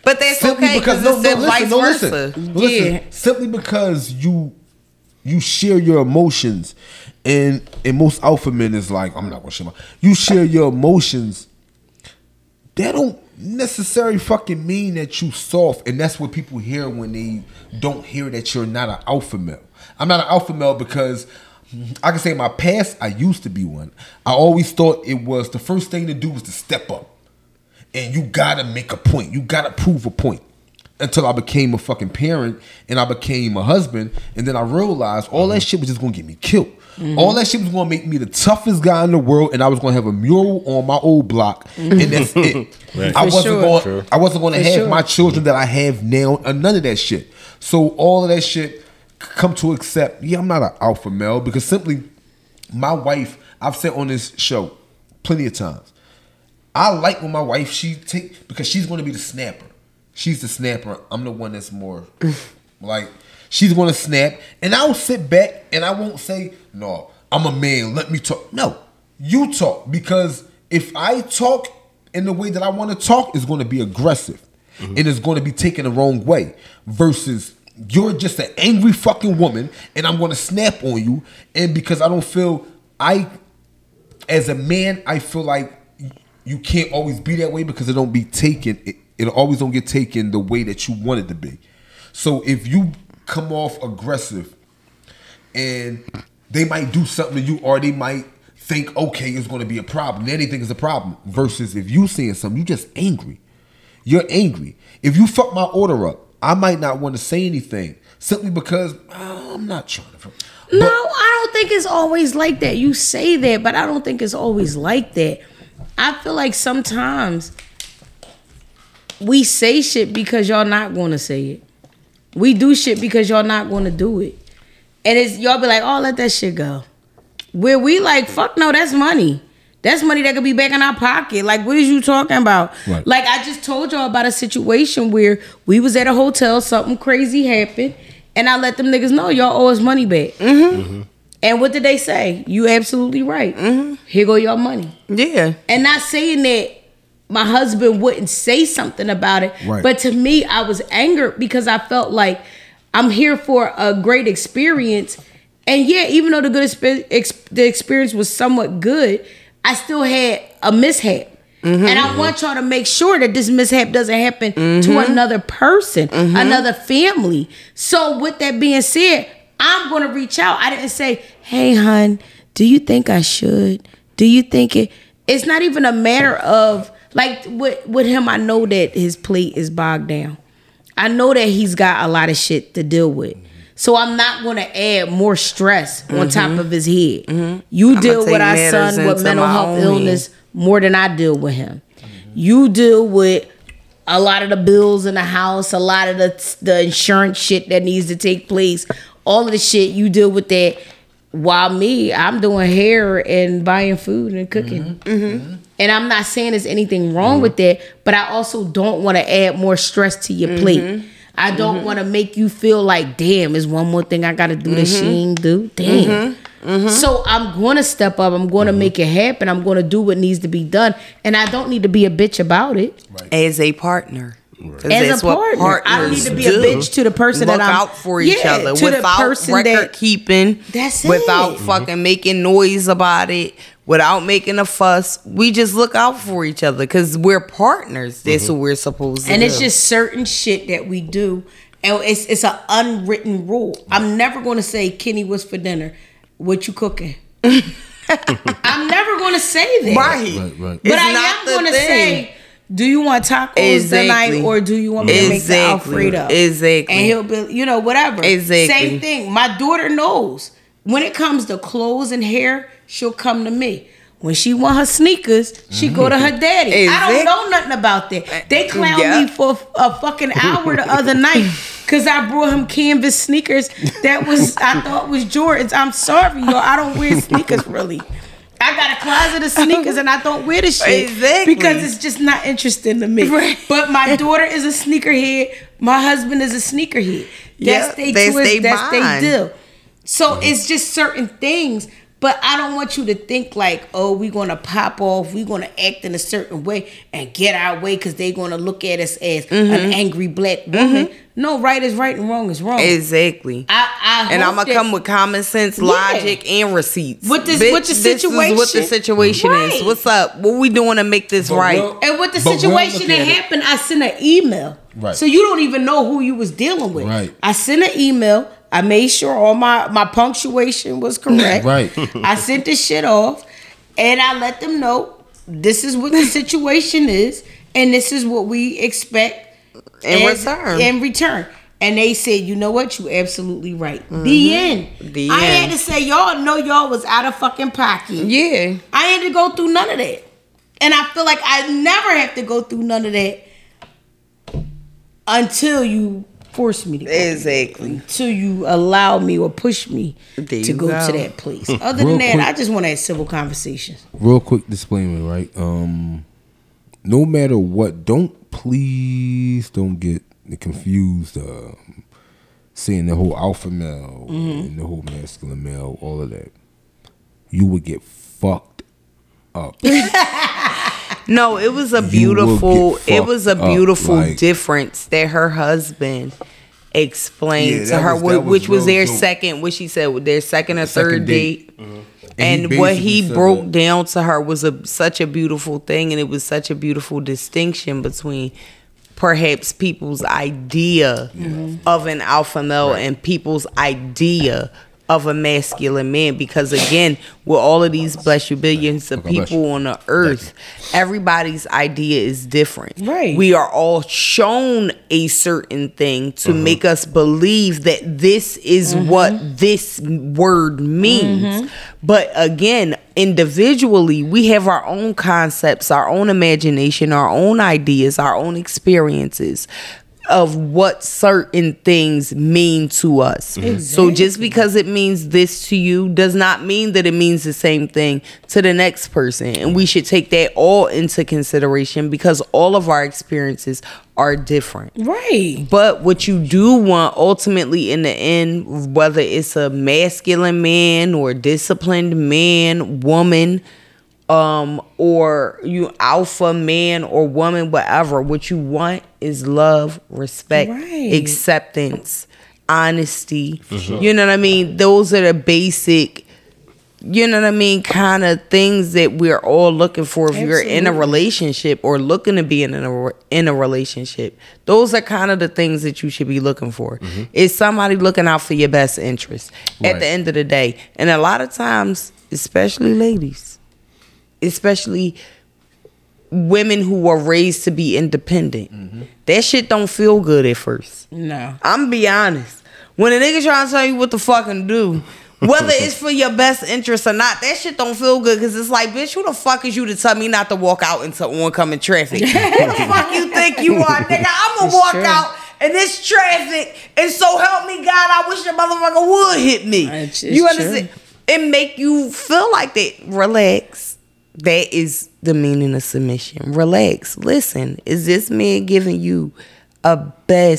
But that's simply okay because listen. Simply because you share your emotions, and most alpha men is like, I'm not gonna share my. You share your emotions. That don't necessarily fucking mean that you soft, and that's what people hear when they don't hear that you're not an alpha male. I'm not an alpha male because I can say in my past I used to be one. I always thought it was the first thing to do was to step up. And you gotta make a point. You gotta prove a point. Until I became a fucking parent and I became a husband, and then I realized all that shit was just gonna get me killed. Mm-hmm. All that shit was gonna make me the toughest guy in the world, and I was gonna have a mural on my old block, and that's it. Right. I wasn't gonna have my children that I have now, and none of that shit. So all of that shit come to accept. Yeah, I'm not an alpha male because simply my wife. I've said on this show plenty of times. I like when my wife, she take, because she's going to be the snapper. She's the snapper. I'm the one that's more like, she's going to snap. And I'll sit back and I won't say, no, I'm a man. Let me talk. No, you talk. Because if I talk in the way that I want to talk, it's going to be aggressive. Mm-hmm. And it's going to be taken the wrong way. Versus you're just an angry fucking woman and I'm going to snap on you. And because I don't feel, as a man, I feel like, you can't always be that way because it don't be taken. It always don't get taken the way that you want it to be. So if you come off aggressive, and they might do something to you, or they might think, okay, it's going to be a problem. Then they think it's a problem. Versus if you saying something, you just angry. You're angry. If you fuck my order up, I might not want to say anything simply because I'm not trying to. No, I don't think it's always like that. You say that, but I don't think it's always like that. I feel like sometimes we say shit because y'all not going to say it. We do shit because y'all not going to do it. And it's y'all be like, oh, let that shit go. Where we like, fuck no, that's money. That's money that could be back in our pocket. Like, what is you talking about? Right. Like, I just told y'all about a situation where we was at a hotel, something crazy happened, and I let them niggas know y'all owe us money back. Mm-hmm. Mm-hmm. And what did they say? You absolutely right. Mm-hmm. Here go your money. Yeah. And not saying that my husband wouldn't say something about it. Right. But to me, I was angered because I felt like I'm here for a great experience. And yeah, even though the experience was somewhat good, I still had a mishap. Mm-hmm. And I want y'all to make sure that this mishap doesn't happen to another person, another family. So with that being said, I'm going to reach out. I didn't say, hey, hun, do you think I should? Do you think it? It's not even a matter of, like, with him, I know that his plate is bogged down. I know that he's got a lot of shit to deal with. So I'm not going to add more stress on top of his head. Mm-hmm. You deal with our son with mental health illness more than I deal with him. Mm-hmm. You deal with a lot of the bills in the house, a lot of the insurance shit that needs to take place. All of the shit, you deal with that. While me, I'm doing hair and buying food and cooking. And I'm not saying there's anything wrong with that, but I also don't want to add more stress to your plate. I don't want to make you feel like, damn, there's one more thing I got to do that she ain't do. Damn. So I'm going to step up. I'm going to make it happen. I'm going to do what needs to be done. And I don't need to be a bitch about it. Right. As a partner. As a partner, I need to be a bitch to the person that I'm. Look out for each other without record keeping. That's it. Without fucking making noise about it. Without making a fuss. We just look out for each other because we're partners. That's what we're supposed to do. And it's just certain shit that we do. And it's an unwritten rule. I'm never going to say, Kenny, what's for dinner? What you cooking? I'm never going to say that. Right. But I am going to say... do you want tacos tonight, or do you want me to make the Alfredo? Exactly. And he'll be, you know, whatever. Exactly. Same thing. My daughter knows. When it comes to clothes and hair, she'll come to me. When she want her sneakers, she go to her daddy. Exactly. I don't know nothing about that. They clowned me for a fucking hour the other night because I brought him canvas sneakers that was I thought was Jordans. I'm sorry, y'all. I don't wear sneakers really. I got a closet of sneakers and I don't wear the shit because it's just not interesting to me. Right. But my daughter is a sneakerhead. My husband is a sneakerhead. That's they deal. So it's just certain things. But I don't want you to think like, oh, we're going to pop off. We're going to act in a certain way and get our way because they're going to look at us as an angry black woman. No, right is right and wrong is wrong. Exactly. I I'm going to come with common sense, logic, and receipts. What the situation is. What's up? What we doing to make this And what the situation that happened, I sent an email. Right. So you don't even know who you was dealing with. Right. I sent an email. I made sure all my punctuation was correct. Right. I sent this shit off and I let them know this is what the situation is and this is what we expect in return. And they said, you know what? You absolutely right. The end. I had to say, y'all know y'all was out of fucking pocket. Yeah. I had to go through none of that. And I feel like I never have to go through none of that until you force me to go until you allow me or push me to go to that place. Other than that, I just want to have civil conversations. Real quick disclaimer, right? No matter what, don't get confused. Seeing the whole alpha male and the whole masculine male, all of that, you would get fucked up. No, it was a beautiful difference that her husband explained to her, which was their second or third date. And what he broke down to her was such a beautiful thing, and it was such a beautiful distinction between perhaps people's idea of an alpha male and people's idea of a masculine man, because again, with all of these bless you billions of people on the earth, everybody's idea is different. Right. We are all shown a certain thing to make us believe that this is what this word means. But again, individually, we have our own concepts, our own imagination, our own ideas, our own experiences of what certain things mean to us. So just because it means this to you does not mean that it means the same thing to the next person, and we should take that all into consideration because all of our experiences are different. Right. But what you do want ultimately in the end, whether it's a masculine man or disciplined man, woman, or you alpha man or woman, whatever, what you want is love, respect, acceptance, honesty. You know what I mean? Those are the basic, you know what I mean, kind of things that we're all looking for. If you're in a relationship or looking to be in a relationship, those are kind of the things that you should be looking for. Is somebody looking out for your best interest at the end of the day? And a lot of times, especially ladies, especially women who are raised to be independent, that shit don't feel good at first. No. I'm be honest. When a nigga trying to tell you what to fucking do, whether it's for your best interest or not, that shit don't feel good because it's like, bitch, who the fuck is you to tell me not to walk out into oncoming traffic? Who the fuck you think you are, nigga? I'm gonna walk out in this traffic, and so help me God, I wish the motherfucker would hit me. You understand? It make you feel like that. Relax. That is the meaning of submission. Relax. Listen, is this man giving you a better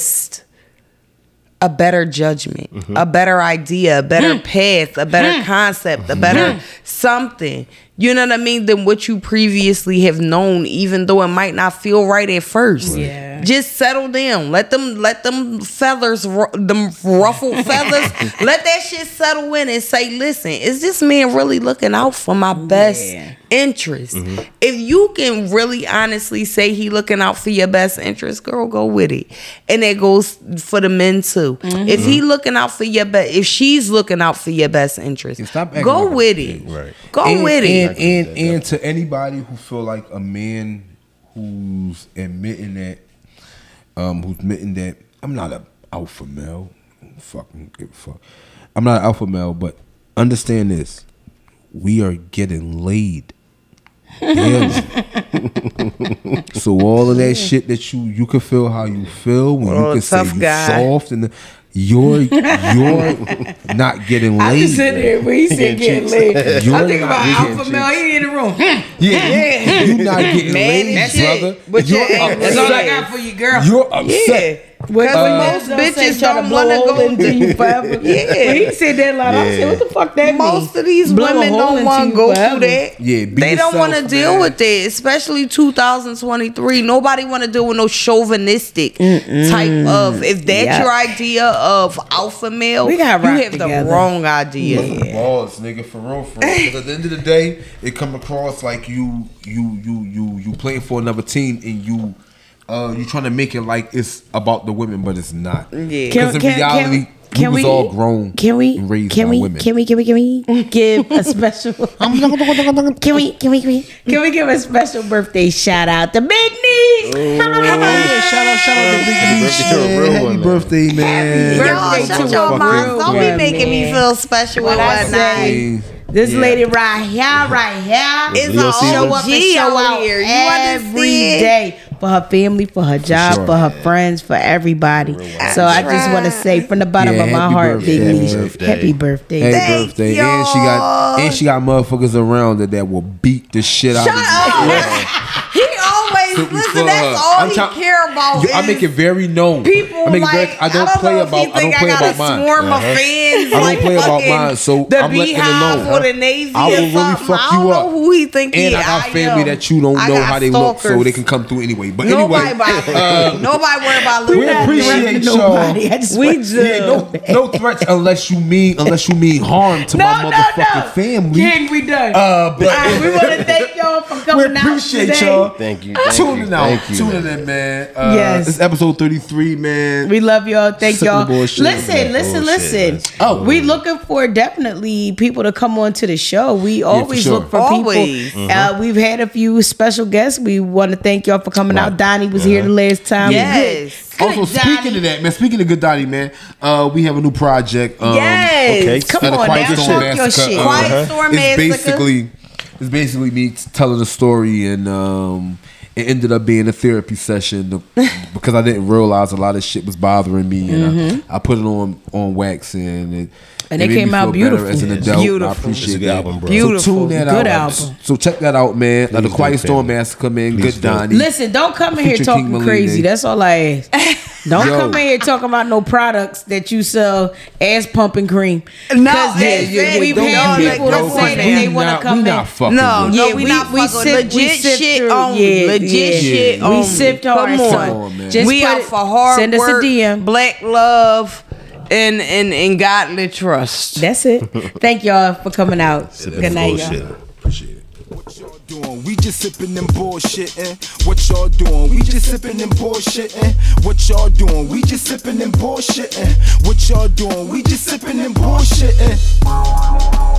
judgment, a better idea, a better path, a better concept, a better something, you know what I mean, than what you previously have known, even though it might not feel right at first. Yeah. Just settle down. Let them feathers, them ruffled feathers, let that shit settle in and say, listen, is this man really looking out for my best interest? If you can really honestly say he looking out for your best interest, girl, go with it. And that goes for the men too. If he looking out for your best, if she's looking out for your best interest, go with it. Go with it. And to anybody who feel like a man who's admitting that, I'm not an alpha male. Fucking give a fuck. I'm not an alpha male, but understand this: we are getting laid. So all of that shit that you can feel how you feel when you can say you're soft and you're not getting laid. I just sit here when he said getting laid. I think about alpha male. He in the room. Yeah, you're not getting laid, brother. That's all I got for you, girl. You're upset. Because most bitches don't want to go into you forever. When he said that line, I said, what the fuck that means? Most of these women don't want to go through that. Yeah, they don't want to deal with that, especially 2023. Nobody want to deal with no chauvinistic type of, if that's your idea of alpha male, you have the wrong idea. Balls, nigga, for real, for real. Because at the end of the day, it come across like you playing for another team and you... you're trying to make it like it's about the women, but it's not. Yeah, because in reality, we was all grown. Can we give a special? Can we give a special birthday shout out to Big Niece? Shout out to Big Niece. Happy birthday, man! Happy birthday to your mom. Don't be making me feel special when I say. This lady right here, is a show up and show out here. You every day for her family, for her job, for her friends, for everybody. So I just want to say from the bottom of my heart, Big Niece, happy birthday! And she got motherfuckers around her that will beat the shit out of you. Listen, that's all he cares about. I make it very known. People I don't play about mine. I don't play about mine, so I'm letting it alone. I will really fuck you up. Who he think and he I got family that you don't know how they look, so they can come through anyway. But anyway, nobody worry about. We appreciate y'all. We do. No threats unless you mean harm to my motherfucking family. Gang, we done. We want to thank y'all for coming out. We appreciate y'all. Thank you. Tune in, man. Yes. It's episode 33, man. We love y'all. Thank y'all. Listen. Oh, we looking for definitely people to come on to the show. We always look for people. We've had a few special guests. We want to thank y'all for coming out. Donnie was here the last time. Yes. Also, speaking of that, man, speaking of Good Donnie, man, we have a new project. Come on now. Talk your shit. Quiet Storm Massacre. It's basically me telling the story and... It ended up being a therapy session because I didn't realize a lot of shit was bothering me, and I put it on wax, and it made me feel beautiful better as an adult. Beautiful. I appreciate that album, bro. Beautiful, so tune that good out. Album. So check that out, man. The Quiet Storm Massacre, man. Good Donnie. Listen, don't come in here talking crazy. That's all I ask. Don't come in here talking about no products that you sell as pumping cream. No, we've had people that say that they want to come in. We not fucking with legit shit. We sipped on one. We out for hard work. Send us a DM. Black love. And godly trust. That's it. Thank y'all for coming out. Good night, y'all. Appreciate it. What y'all doing? We just sipping and bullshitting. What y'all doing? We just sipping and bullshitting. What y'all doing? We just sipping and bullshitting. What y'all doing? We just sipping and bullshitting.